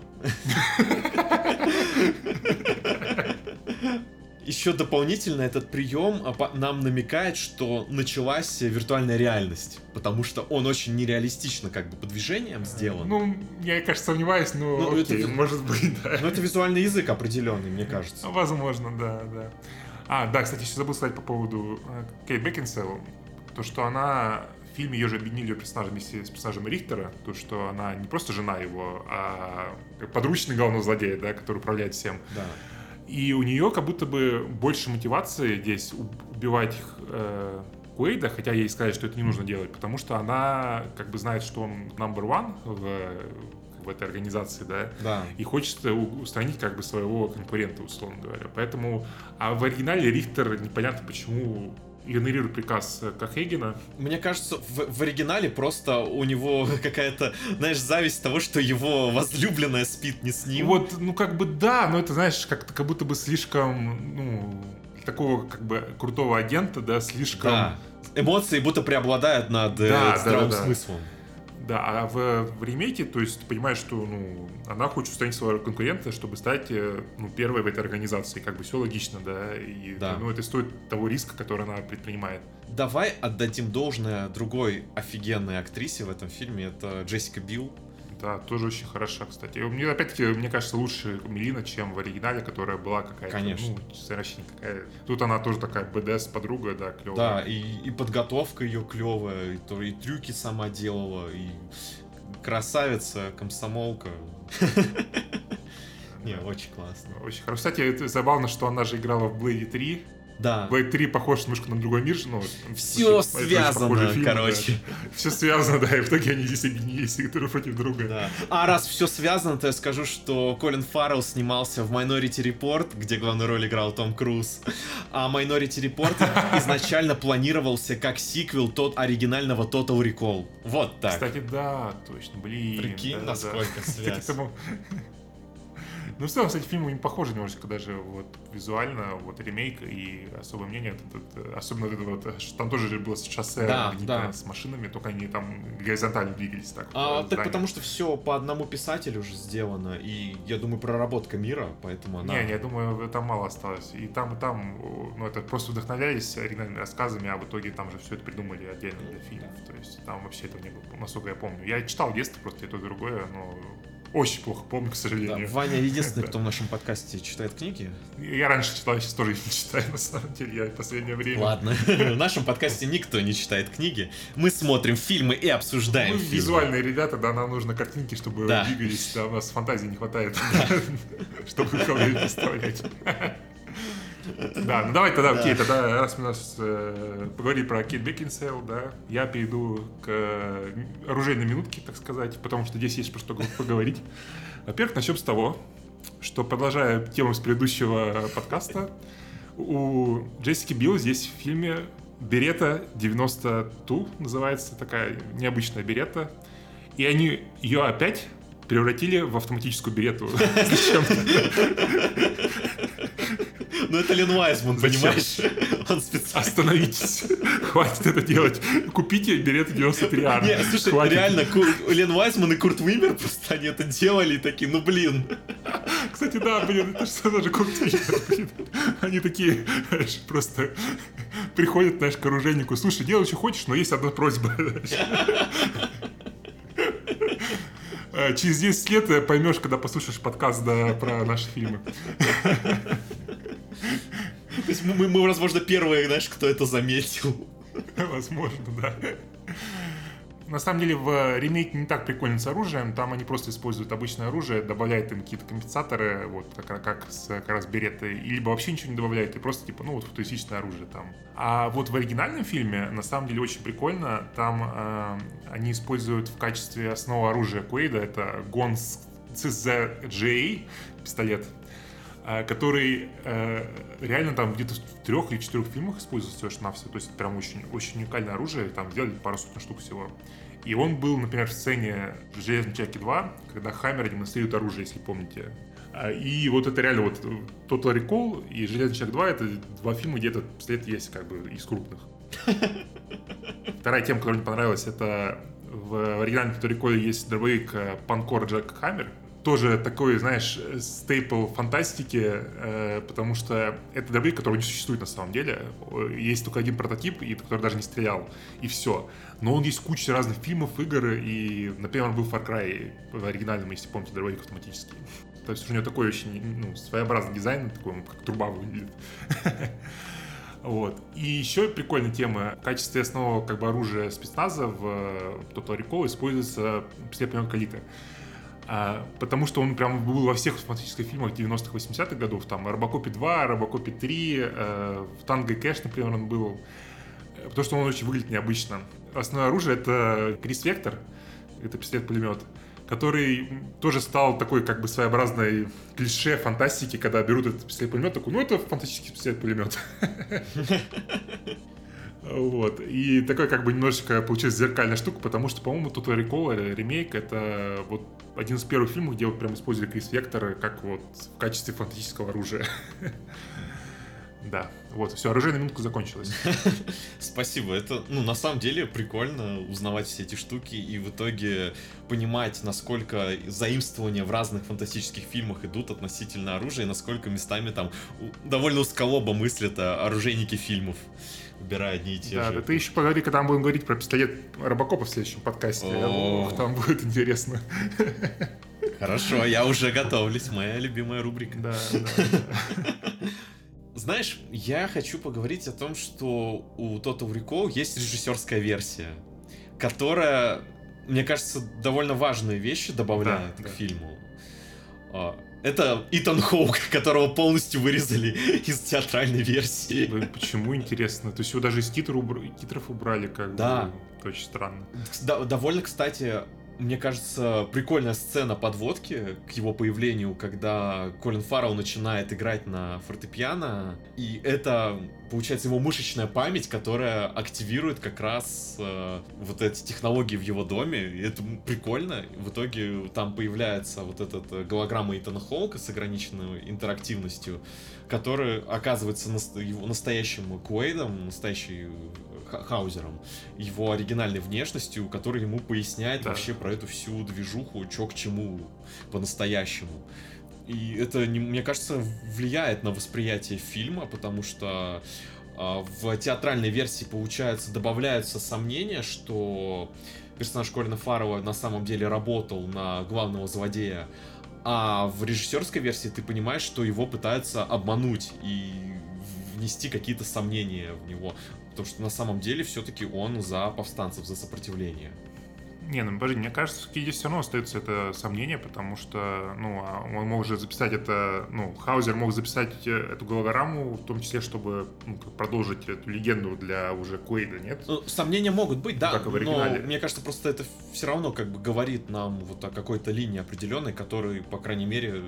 Еще дополнительно этот прием нам намекает, что началась виртуальная реальность, потому что он очень нереалистично как бы по движениям сделан. Ну, я, конечно, сомневаюсь, но ну, окей, это, может быть, да. Но это визуальный язык определенный, мне кажется. Возможно, да, да. А, да, кстати, еще забыл сказать по поводу Кейт Беккинселл. То, что она... В фильме ее же объединили ее персонажа вместе с персонажем Рихтера. То, что она не просто жена его, а подручный главного злодея, да, который управляет всем. Да. И у нее как будто бы больше мотивации здесь убивать э, Куэйда, хотя ей сказали, что это не нужно делать, потому что она как бы знает, что он number one в, в этой организации, да, да, и хочет устранить как бы своего конкурента, условно говоря. Поэтому, а в оригинале Рихтер непонятно почему игнорирует приказ Кахегина. Мне кажется, в, в оригинале просто у него какая-то, знаешь, зависть того, что его возлюбленная спит не с ним. Вот, ну как бы да, но это, знаешь, как, как будто бы слишком, ну, такого как бы крутого агента, да, слишком... Да. Эмоции будто преобладают над да, здравым да, да, смыслом. Да, а в, в ремейке, то есть ты понимаешь, что ну, она хочет устранить своего конкурента, чтобы стать ну, первой в этой организации. Как бы все логично, да? И, да. Ну, это стоит того риска, который она предпринимает. Давай отдадим должное другой офигенной актрисе в этом фильме. Это Джессика Бил. Да, тоже очень хороша, кстати. Мне, опять-таки, мне кажется, лучше Мелина, чем в оригинале, которая была какая-то... Конечно. Ну, совершенно какая... Тут она тоже такая бэ дэ эс-подруга, да, клевая. Да, и, и подготовка ее клевая, и, то, и трюки сама делала, и красавица, комсомолка. Не, очень классно. Очень хорошо. Кстати, забавно, что она же играла в Блэйде три. Да. Блэйд три похож немножко на другой мир, но... Все связано, фильм, короче. Да. Все связано, да, и в итоге они здесь объединились друг против друга. Да. А раз все связано, то я скажу, что Колин Фаррелл снимался в Minority Report, где главную роль играл Том Круз. А Minority Report изначально планировался как сиквел тот оригинального Total Recall. Вот так. Кстати, да, точно, блин. Прикинь, да, насколько да. связь. Ну, в целом, кстати, фильм не похож немножечко даже вот визуально, вот ремейк и особое мнение, вот, вот, особенно вот, вот, там тоже было шоссе да, да. с машинами, только они там горизонтально двигались так. А, вот, так здание. Потому что все по одному писателю уже сделано, и, я думаю, проработка мира, поэтому она... Не, не, я думаю, там мало осталось, и там, и там, ну, это просто вдохновлялись оригинальными рассказами, а в итоге там же все это придумали отдельно для фильмов, то есть там вообще этого не было, насколько я помню. Я читал в детстве просто и то, и другое, но... Очень плохо помню, к сожалению. Да, Ваня единственный, кто в нашем подкасте читает книги. Я раньше читал, я сейчас тоже не читаю, на самом деле, я в последнее время. Ладно, в нашем подкасте никто не читает книги. Мы смотрим фильмы и обсуждаем фильмы. Визуальные ребята, да, нам нужно картинки, чтобы двигались, да, у нас фантазии не хватает, чтобы кого-нибудь представлять. Да, ну давай тогда, окей, тогда раз мы нас поговорили про Кейт Беккинсейл, да, я перейду к оружейной минутке, так сказать, потому что здесь есть про что поговорить. Во-первых, начнем с того, что, продолжая тему с предыдущего подкаста, у Джессики Бил здесь в фильме берета девяносто два, называется, такая необычная берета, и они ее опять превратили в автоматическую берету. Зачем-то. Ну это Лен Уайзман, понимаешь? Он специально. Остановитесь. Хватит это делать. Купите береты девяносто три А. Нет, слушай, хватит. Реально, Ку... Лен Уайзман и Курт Виммер просто они это делали и такие, ну блин. Кстати, да, блин, это же сразу же Курт Виммер. Они такие, знаешь, просто приходят, знаешь, к оружейнику. Слушай, делай, что хочешь, но есть одна просьба. Через десять лет поймешь, когда послушаешь подкаст да, про наши фильмы. То есть мы, мы, возможно, первые, знаешь, кто это заметил. Возможно, да. На самом деле в ремейке не так прикольно с оружием. Там они просто используют обычное оружие, добавляют им какие-то компенсаторы, вот как, как с как раз беретой, либо вообще ничего не добавляют, и просто типа, ну вот футуристичное оружие там. А вот в оригинальном фильме на самом деле очень прикольно. Там э, они используют в качестве основы оружия Куэйда, это Гонс си зет джей пистолет, который э, реально там где-то в трех или четырех фильмах используется все на все, то есть прям очень, очень уникальное оружие, там сделали пару сотен штук всего. И он был, например, в сцене в «Железном человеке два», когда Хаммер демонстрирует оружие, если помните. И вот это реально вот Total Recall и «Железный человек два» — это два фильма, где этот пистолет есть как бы из крупных. Вторая тема, которая мне понравилась, это в оригинальном Total Recall есть дробовик Панкор Джек Хаммер. Тоже такой, знаешь, стейпл фантастики, э, потому что это дробовик, который не существует на самом деле. Есть только один прототип, и который даже не стрелял, и все. Но он есть куча разных фильмов, игр, и, например, он был в Far Cry в оригинальном, если помните, дробовик автоматический. То есть у него такой очень ну, своеобразный дизайн, такой, как труба выглядит. Вот. И еще прикольная тема. В качестве основного как бы, оружия спецназа в Total Recall используется слепленка Калита. А, потому что он прям был во всех фантастических фильмах девяностых-восьмидесятых годов. Там «Робокопе два», «Робокопе три», э, в «Танго и Кэш», например, он был. Потому что он очень выглядит необычно. Основное оружие — это Крисс Вектор, это пистолет-пулемет, который тоже стал такой как бы своеобразной клише фантастики, когда берут этот пистолет-пулемет, такой, ну это фантастический пистолет-пулемет. Вот. И такая как бы немножечко получилась зеркальная штука, потому что, по-моему, Total Recall, ремейк, это вот один из первых фильмов, где вот прям использовали Крисс Вектор как вот в качестве фантастического оружия. Да, вот, все, оружие на минутку закончилось. Спасибо, это, ну, на самом деле прикольно узнавать все эти штуки и в итоге понимать, насколько заимствования в разных фантастических фильмах идут относительно оружия, и насколько местами там довольно узколобо мыслят оружейники фильмов, убирая одни и те да, же. Да, ты еще поговори, когда мы будем говорить про пистолет Робокопа в следующем подкасте, ох, там будет интересно. Хорошо, я уже готовлюсь, моя любимая рубрика. Да, да. Знаешь, я хочу поговорить о том, что у Total Recall есть режиссерская версия, которая, мне кажется, довольно важные вещи добавляет да, к да. фильму. Это Итан Хоук, которого полностью вырезали из театральной версии. Почему, интересно? То есть его даже из титров убрали, титров убрали как да. бы. Это очень странно. Д- довольно, кстати... Мне кажется, прикольная сцена подводки к его появлению, когда Колин Фаррелл начинает играть на фортепиано, и это, получается, его мышечная память, которая активирует как раз э, вот эти технологии в его доме, и это прикольно. В итоге там появляется вот эта голограмма Итана Хоука с ограниченной интерактивностью, который оказывается нас- его настоящим Куэйдом, настоящим Хаузером, его оригинальной внешностью, который ему поясняет да. вообще про эту всю движуху, чё к чему по-настоящему. И это, мне кажется, влияет на восприятие фильма, потому что э, в театральной версии, получается, добавляются сомнения, что персонаж Колина Фаррелла на самом деле работал на главного злодея, а в режиссерской версии ты понимаешь, что его пытаются обмануть и внести какие-то сомнения в него. Потому что на самом деле все-таки он за повстанцев, за сопротивление. Не, ну, подожди, мне кажется, что здесь все равно остается это сомнение, потому что, ну, он мог же записать это, ну, Хаузер мог записать эту голограмму, в том числе, чтобы ну, продолжить эту легенду для уже Куэйда, нет? Ну, сомнения могут быть, да, как в оригинале. Но мне кажется, просто это все равно как бы говорит нам вот о какой-то линии определенной, которой, по крайней мере,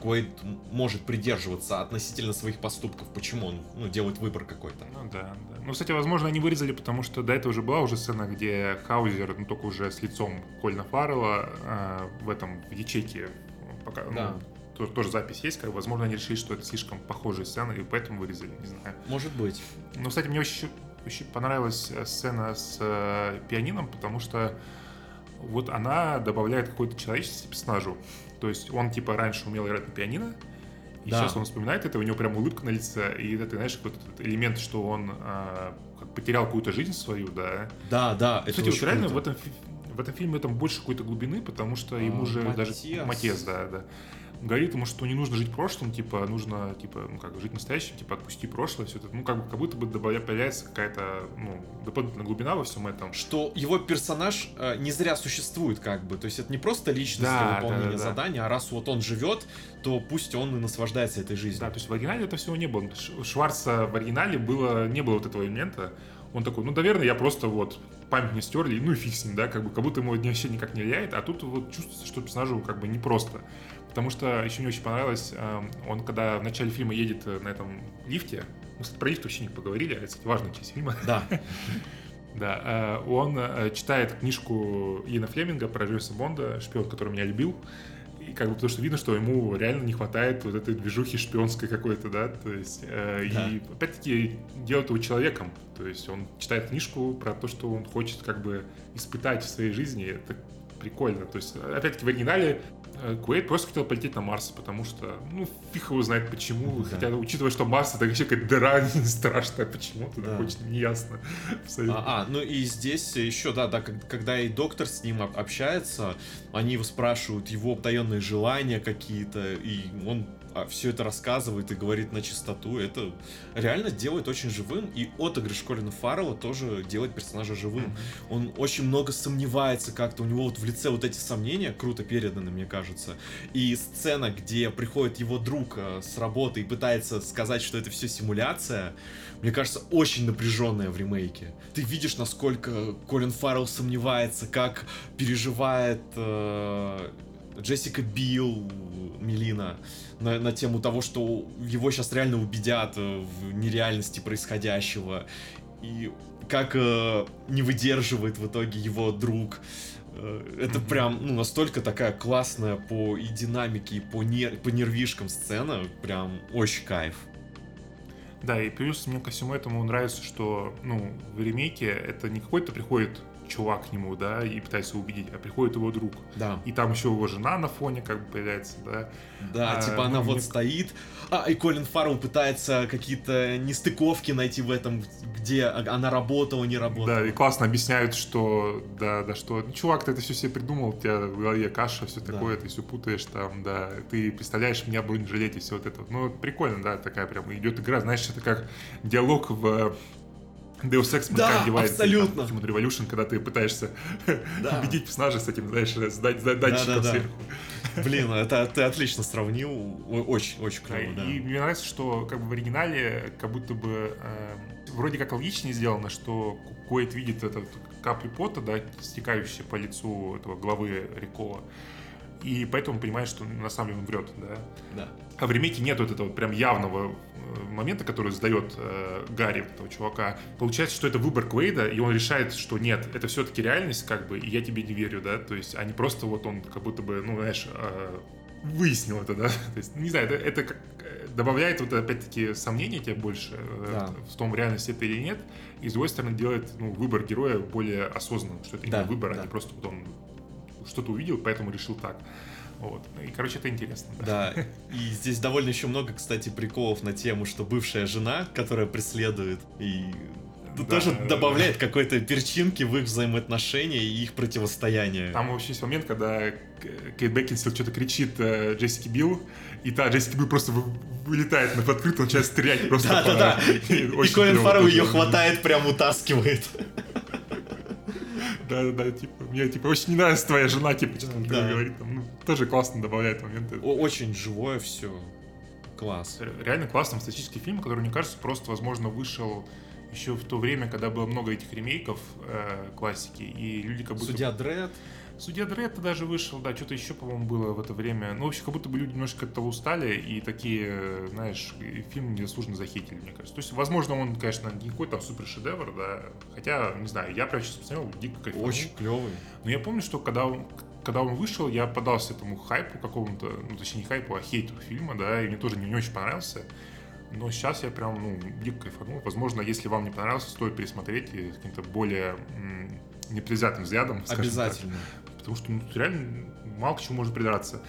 Куэйд может придерживаться относительно своих поступков, почему он, ну, делает выбор какой-то. Ну, да, да. Ну, кстати, возможно, они вырезали, потому что до этого уже была уже сцена, где Хаузер, ну, только уже с лицом Колина Фаррелла э, в этом в ячейке пока, да. ну, тоже, тоже запись есть, как, возможно, они решили, что это слишком похожая сцена и поэтому вырезали, не знаю. Может быть. Ну, кстати, мне очень, очень понравилась сцена с э, пианином, потому что вот она добавляет какой-то человечности персонажу. То есть он типа раньше умел играть на пианино, и да. сейчас он вспоминает это, у него прям улыбка на лице, и это, знаешь, какой-то элемент, что он э, потерял какую-то жизнь свою, да. Да, да. Кстати, это вот реально круто. в этом В этом фильме там больше какой-то глубины, потому что ему а, же Матес. даже... Матес, да, да. Говорит ему, что не нужно жить прошлым, типа, нужно, типа, ну, как жить настоящим, типа, отпусти прошлое, все это. Ну, как, как будто бы добавляется какая-то, ну, дополнительная глубина во всем этом. Что его персонаж э, не зря существует, как бы. То есть это не просто личность да, для выполнения да, да, задания, да. а раз вот он живет, то пусть он и наслаждается этой жизнью. Да, то есть в оригинале этого всего не было. У Шварца в оригинале было, не было вот этого элемента. Он такой, ну, наверное, я просто вот память не стерли, ну и фиг с ним, да, как бы, как будто ему вообще никак не влияет, а тут вот чувствуется, что персонажу как бы непросто. Потому что еще мне очень понравилось, он когда в начале фильма едет на этом лифте, мы, кстати, про лифт вообще не поговорили, это, кстати, важная часть фильма. Да. Да, он читает книжку Иэна Флеминга про Джеймса Бонда, шпион, который меня любил, и как бы потому что видно, что ему реально не хватает вот этой движухи шпионской какой-то, да, то есть, э, да. и опять-таки делают его человеком, то есть он читает книжку про то, что он хочет как бы испытать в своей жизни, это прикольно. То есть, опять-таки, в оригинале Куэйд просто хотел полететь на Марс, потому что, ну, фиг его знает почему. Да. Хотя, учитывая, что Марс — это вообще какая-то дыра страшная, почему туда хочет, неясно. А, а, ну и здесь еще, да, да, когда и доктор с ним общается, они его спрашивают, его потаенные желания какие-то, и он все это рассказывает и говорит на чистоту. Это реально делает очень живым. И отыгрыш Колина Фаррелла тоже делает персонажа живым. Он очень много сомневается как-то. У него вот в лице вот эти сомнения круто переданы, мне кажется. И сцена, где приходит его друг с работы и пытается сказать, что это все симуляция, мне кажется, очень напряженная в ремейке. Ты видишь, насколько Колин Фаррелл сомневается, как переживает э, Джессика Бил, Мелина, на, на тему того, что его сейчас реально убедят в нереальности происходящего, и как э, не выдерживает в итоге его друг. Это mm-hmm. прям, ну, настолько такая классная по и динамике, и по, нер, по нервишкам сцена, прям очень кайф. Да, и плюс мне ко всему этому нравится, что, ну, в ремейке это не какой-то приходит чувак к нему, да, и пытается убедить, а приходит его друг. Да. И там еще его жена на фоне как бы появляется, да. Да, а, типа ну, она вот не... стоит, а, и Колин Фаррелл пытается какие-то нестыковки найти в этом, где она работала, не работала. Да, и классно объясняют, что, да, да, что, ну, чувак, ты это все себе придумал, у тебя в голове каша, все такое, да. Ты все путаешь там, да, ты представляешь меня в бронежилете, все вот это. Ну, прикольно, да, такая прям идет игра, знаешь, это как диалог в... Deus Ex, да, девайс, Human Revolution, когда ты пытаешься да. убедить персонажа с этим, знаешь, с датчиком да, да, да. сверху. Блин, это ты отлично сравнил, очень-очень клево, да. И мне нравится, что как бы в оригинале как будто бы э, вроде как логичнее сделано, что Куэйд видит эту каплю пота, да, стекающую по лицу этого главы Рикола. И поэтому понимаешь, что на самом деле он врет, да? Да. А в ремейке нет вот этого прям явного момента, который задает э, Гарри, этого чувака. Получается, что это выбор Квейда, и он решает, что нет, это все-таки реальность, как бы, и я тебе не верю, да? То есть, а не просто вот он как будто бы, ну, знаешь, э, выяснил это, да? То есть, не знаю, это, это как, добавляет вот опять-таки сомнений тебе больше да. э, в том, реальности это или нет. И, с другой стороны, делает, ну, выбор героя более осознанным, что это да, не выбор, да. а не просто вот он... что-то увидел, поэтому решил так. Вот. И, короче, это интересно. Да. да, и здесь довольно еще много, кстати, приколов на тему, что бывшая жена, которая преследует, и да, тоже да, добавляет да. какой-то перчинки в их взаимоотношения и их противостояние. Там вообще есть момент, когда Кейт Беккинселл что-то кричит Джессики Бил, и та Джессики Бил просто вылетает на подкрытую, начинает стрелять просто. Да-да-да, и Колин Фаррелл ее хватает, прям утаскивает. Да-да-да, типа, мне типа очень не нравится твоя жена, типа, что там да. говорит, там, ну, тоже классно добавляет моменты. Очень живое все, класс. Реально классный фантастический фильм, который, мне кажется, просто, возможно, вышел еще в то время, когда было много этих ремейков э, классики, и люди как будто... Судья Дредд. Судья Дредд даже вышел, да, что-то еще, по-моему, было в это время. Ну, вообще, как будто бы люди немножко от того устали, и такие, знаешь, фильмы незаслуженно захейтили, мне кажется. То есть, возможно, он, конечно, не какой-то супершедевр, да, хотя, не знаю, я прям сейчас посмотрел, дико кайфанул. Очень клевый. Но я помню, что когда он, когда он вышел, я поддался этому хайпу какому-то, ну, точнее, не хайпу, а хейту фильма, да, и мне тоже не, не очень понравился. Но сейчас я прям, ну, дико кайфанул. Возможно, если вам не понравился, стоит пересмотреть и с каким-то более м- непредвзятым взглядом. Обязательно. Так. Потому что ну, реально мало к чему можно придраться.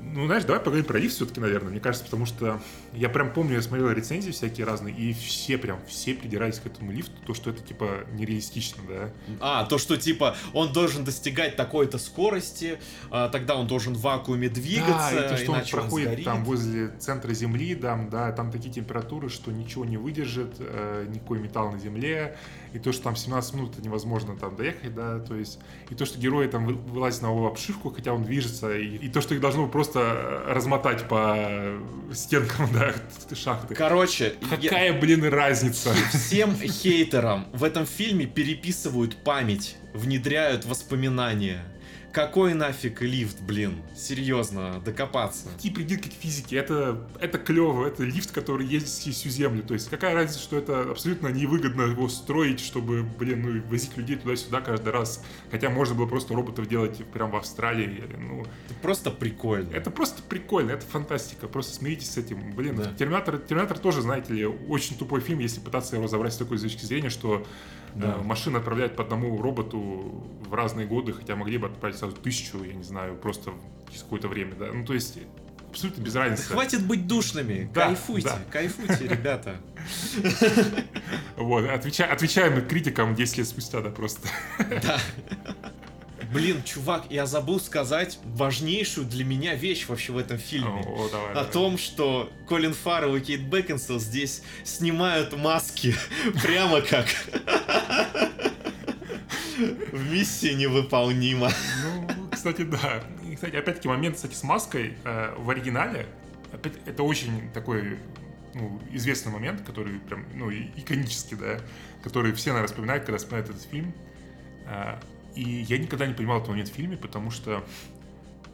Ну, знаешь, давай поговорим про лифт все-таки, наверное, мне кажется, потому что я прям помню, я смотрел рецензии всякие разные, и все прям, все придирались к этому лифту, то, что это, типа, нереалистично, да. А, то, что, типа, он должен достигать такой-то скорости, тогда он должен в вакууме двигаться, да, и то, что он проходит он там возле центра Земли, там, да, там такие температуры, что ничего не выдержит, никакой металл на Земле, и то, что там семнадцать минут невозможно там доехать, да, то есть, и то, что герои там вылазят на его обшивку, хотя он движется, и, и то, что их должно просто размотать по стенкам, да, шахты. Короче, какая, я... блин, разница? Всем хейтерам в этом фильме переписывают память, внедряют воспоминания. Какой нафиг лифт, блин? Серьезно, докопаться. Какие придирки к физике? Это, это клево, это лифт, который ездит всю землю. То есть какая разница, что это абсолютно невыгодно его строить, чтобы, блин, ну, возить людей туда-сюда каждый раз. Хотя можно было просто роботов делать прямо в Австралии. Ну, это просто прикольно. Это просто прикольно, это фантастика. Просто смиритесь с этим. Блин, да. Терминатор, Терминатор тоже, знаете ли, очень тупой фильм, если пытаться его разобрать с такой точки зрения, что да. э, машины отправляют по одному роботу в разные годы, хотя могли бы отправить сразу тысячу, я не знаю, просто через какое-то время, да, ну то есть абсолютно без разницы. Да хватит быть душными, да, кайфуйте, да. кайфуйте, ребята. Вот, отвечаем критикам десять лет спустя, да, просто. Да. Блин, чувак, я забыл сказать важнейшую для меня вещь вообще в этом фильме. О, давай, О давай. том, что Колин Фаррелл и Кейт Беккинселл здесь снимают маски прямо как в миссии невыполнима. Ну, кстати, да. Кстати, опять-таки момент, кстати, с маской в оригинале. Опять, это очень такой ну, известный момент, который прям, ну, иконический, да, который все, наверное, вспоминают, когда вспоминают этот фильм. И я никогда не понимал этого момента в фильме, потому что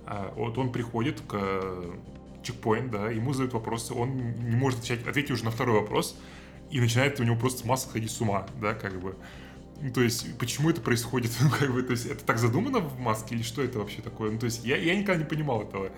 а, вот он приходит к а, чекпоинт, да, ему задают вопросы, он не может отвечать, ответить уже на второй вопрос, и начинает у него просто масса сходить с ума, да, как бы. Ну, то есть, почему это происходит? Ну, как бы, то есть, это так задумано в маске, или что это вообще такое? Ну, то есть, я, я никогда не понимал этого.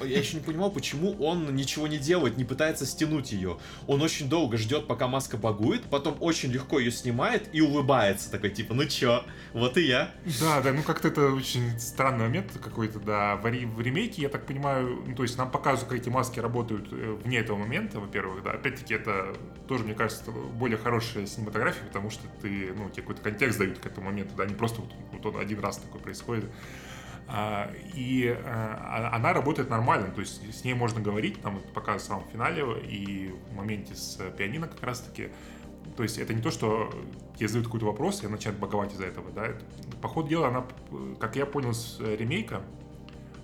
Я еще не понимал, почему он ничего не делает, не пытается стянуть ее. Он очень долго ждет, пока маска багует, потом очень легко ее снимает и улыбается, такой, типа, ну че, вот и я. Да, да, ну, как-то это очень странный момент какой-то, да. В ремейке, я так понимаю, ну, то есть, нам показывают, как эти маски работают вне этого момента, во-первых, да. Опять-таки, это тоже, мне кажется, более хорошая синематография, потому что ты, ну, тебе какой-то контекст дают к этому моменту, да, не просто вот, вот один раз такое происходит. А, и а, она работает нормально, то есть с ней можно говорить, там это показывают в самом финале и в моменте с пианино как раз-таки. То есть это не то, что тебе задают какой-то вопрос, и она начинает баговать из-за этого, да. Это, по ходу дела она, как я понял с ремейка,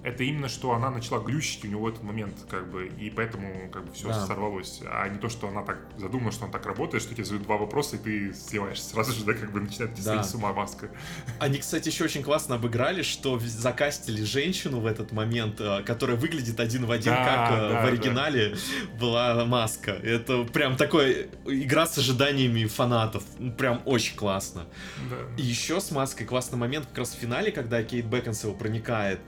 это именно, что она начала глючить у него в этот момент, как бы, и поэтому как бы все да. сорвалось. А не то, что она так задумала, что она так работает, что тебе задают два вопроса, и ты сливаешься сразу же, да, как бы начинает тебе да. сходить с ума маска. Они, кстати, еще очень классно обыграли, что закастили женщину в этот момент, которая выглядит один в один, да, как да, в оригинале да. была маска. Это прям такое игра с ожиданиями фанатов. Прям очень классно. Да. И еще с маской классный момент как раз в финале, когда Кейт Беккинселл проникает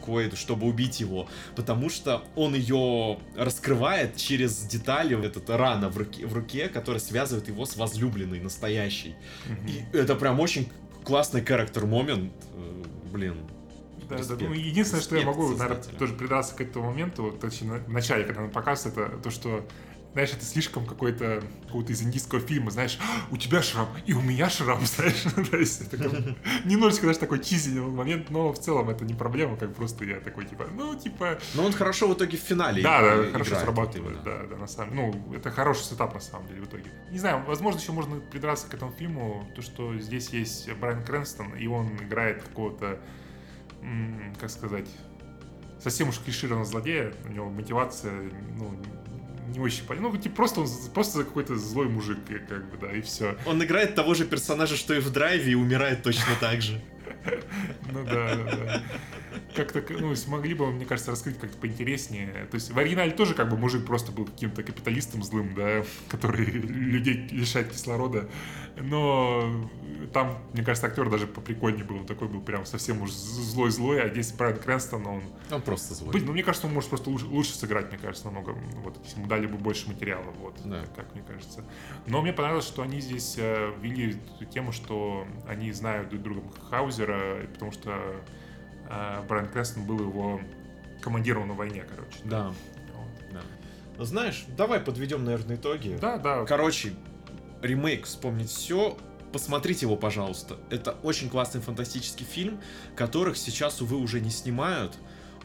Квейду, чтобы убить его, потому что он ее раскрывает через детали, этот рана в руке, в руке, которая связывает его с возлюбленной, настоящей. Mm-hmm. И это прям очень классный character-момент. Блин. Да, респект, да, ну, единственное, что я могу, наверное, тоже придраться к этому моменту, вот, точнее, в начале, когда он показывает, это то, что, знаешь, это слишком какой-то, какого-то из индийского фильма, знаешь, у тебя шрам, и у меня шрам, знаешь, то есть это как бы немножечко, знаешь, такой чизельный момент, но в целом это не проблема, как просто я такой, типа, ну, типа... Но он хорошо в итоге в финале да, играет. Да, да, хорошо срабатывает, да, да, на самом деле, ну, это хороший сетап, на самом деле, в итоге. Не знаю, возможно, еще можно придраться к этому фильму, то, что здесь есть Брайан Крэнстон, и он играет какого-то, м- как сказать, совсем уж клишированного злодея, у него мотивация, ну... не очень понятно. Ну, типа, просто он просто какой-то злой мужик, как бы, да, и все. Он играет того же персонажа, что и в Драйве, и умирает точно так же. Ну да, да, да. Как-то, ну, смогли бы, мне кажется, раскрыть как-то поинтереснее. То есть в оригинале тоже как бы мужик просто был каким-то капиталистом злым, да, который людей лишает кислорода. Но там, мне кажется, актер даже поприкольнее был. Он такой был прям совсем уж злой-злой, а здесь Брайан Крэнстон, он... Он просто злой. Блин, ну, мне кажется, он может просто лучше, лучше сыграть, мне кажется, намного. Вот, если ему дали бы больше материала, вот, да. как мне кажется. Но мне понравилось, что они здесь ввели эту тему, что они знают друг друга Хаузера, потому что... Брайан Крэнстон был его командиром на войне, короче. Да. Да. Вот. Знаешь, давай подведем, наверное, итоги. Да, да. Короче, ремейк «Вспомнить все». Посмотрите его, пожалуйста. Это очень классный фантастический фильм, которых сейчас, увы, уже не снимают.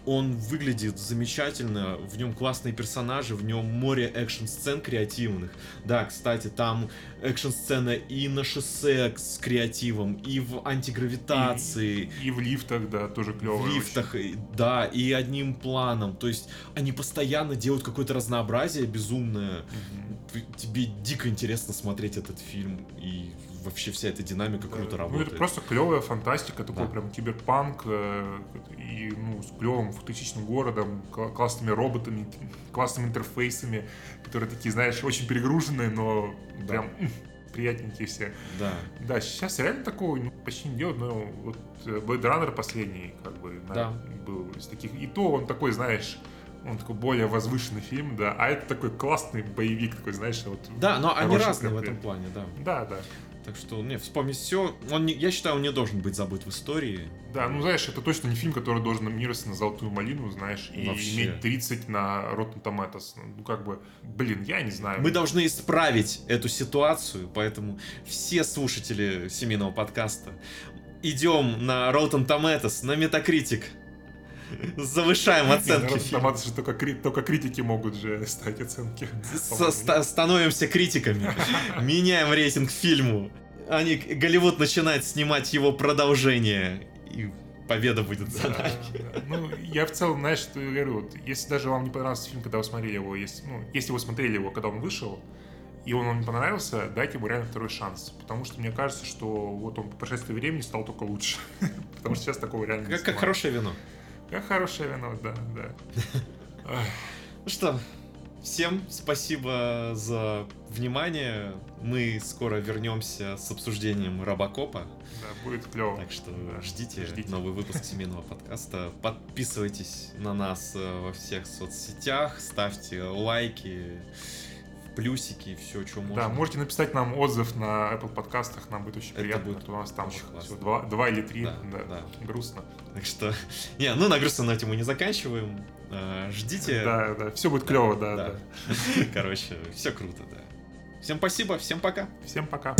Он выглядит замечательно, в нем классные персонажи, в нем море экшн-сцен креативных. Да, кстати, там экшн-сцена и на шоссе с креативом, и в антигравитации. И, и в лифтах, да, тоже клево. В лифтах, очень. Да, и одним планом. То есть они постоянно делают какое-то разнообразие безумное. Mm-hmm. Тебе дико интересно смотреть этот фильм, и вообще вся эта динамика да, круто ну работает. Ну, это просто клевая фантастика, такой да. прям киберпанк, э, и, ну, с клевым футуристичным городом, кл- классными роботами, классными интерфейсами, которые такие, знаешь, очень перегруженные, но да. прям приятненькие все. Да. Да, сейчас реально такого почти не делают, но вот Бэдраннер последний, как бы, да. был из таких. И то он такой, знаешь... Он такой более возвышенный фильм, да. А это такой классный боевик, такой, знаешь, вот. Да, но они разные в этом плане, да. Да, да. Так что, не, вспомнить все. Он не, я считаю, он не должен быть забыт в истории. Да, ну знаешь, это точно не фильм, который должен номинироваться на «Золотую малину», знаешь, и вообще иметь тридцать на Rotten Tomatoes. Ну как бы, блин, я не знаю. Мы должны исправить эту ситуацию, поэтому все слушатели семейного подкаста, идем на Rotten Tomatoes, на Metacritic. Завышаем оценки. Автоматы же только, только критики могут же ставить оценки. Ст- становимся критиками. Меняем рейтинг фильму. Они, Голливуд начинает снимать его продолжение. И победа будет за нами. Да, да. Ну, я в целом, знаешь, что я говорю, вот, если даже вам не понравился фильм, когда вы смотрели его, если, ну, если вы смотрели его, когда он вышел, и он вам не понравился, дайте ему реально второй шанс. Потому что мне кажется, что вот он по прошествии времени стал только лучше. Потому что сейчас такого реально не снимают. Как хорошее вино. Как хорошее вино, да, да. Ну что, всем спасибо за внимание. Мы скоро вернемся с обсуждением Робокопа. Да, будет клево. Так что да, ждите, ждите новый выпуск семейного подкаста. Подписывайтесь на нас во всех соцсетях, ставьте лайки, плюсики, все, что можно. Да, можете написать нам отзыв на Apple подкастах, нам будет очень это приятно. Будет у нас там все два, два или три, да, да, да, грустно. Так что, не, ну на грустно на тему не заканчиваем, ждите. Да, да, все будет да, клево, да, да, да. Короче, все круто, да. Всем спасибо, всем пока. Всем пока.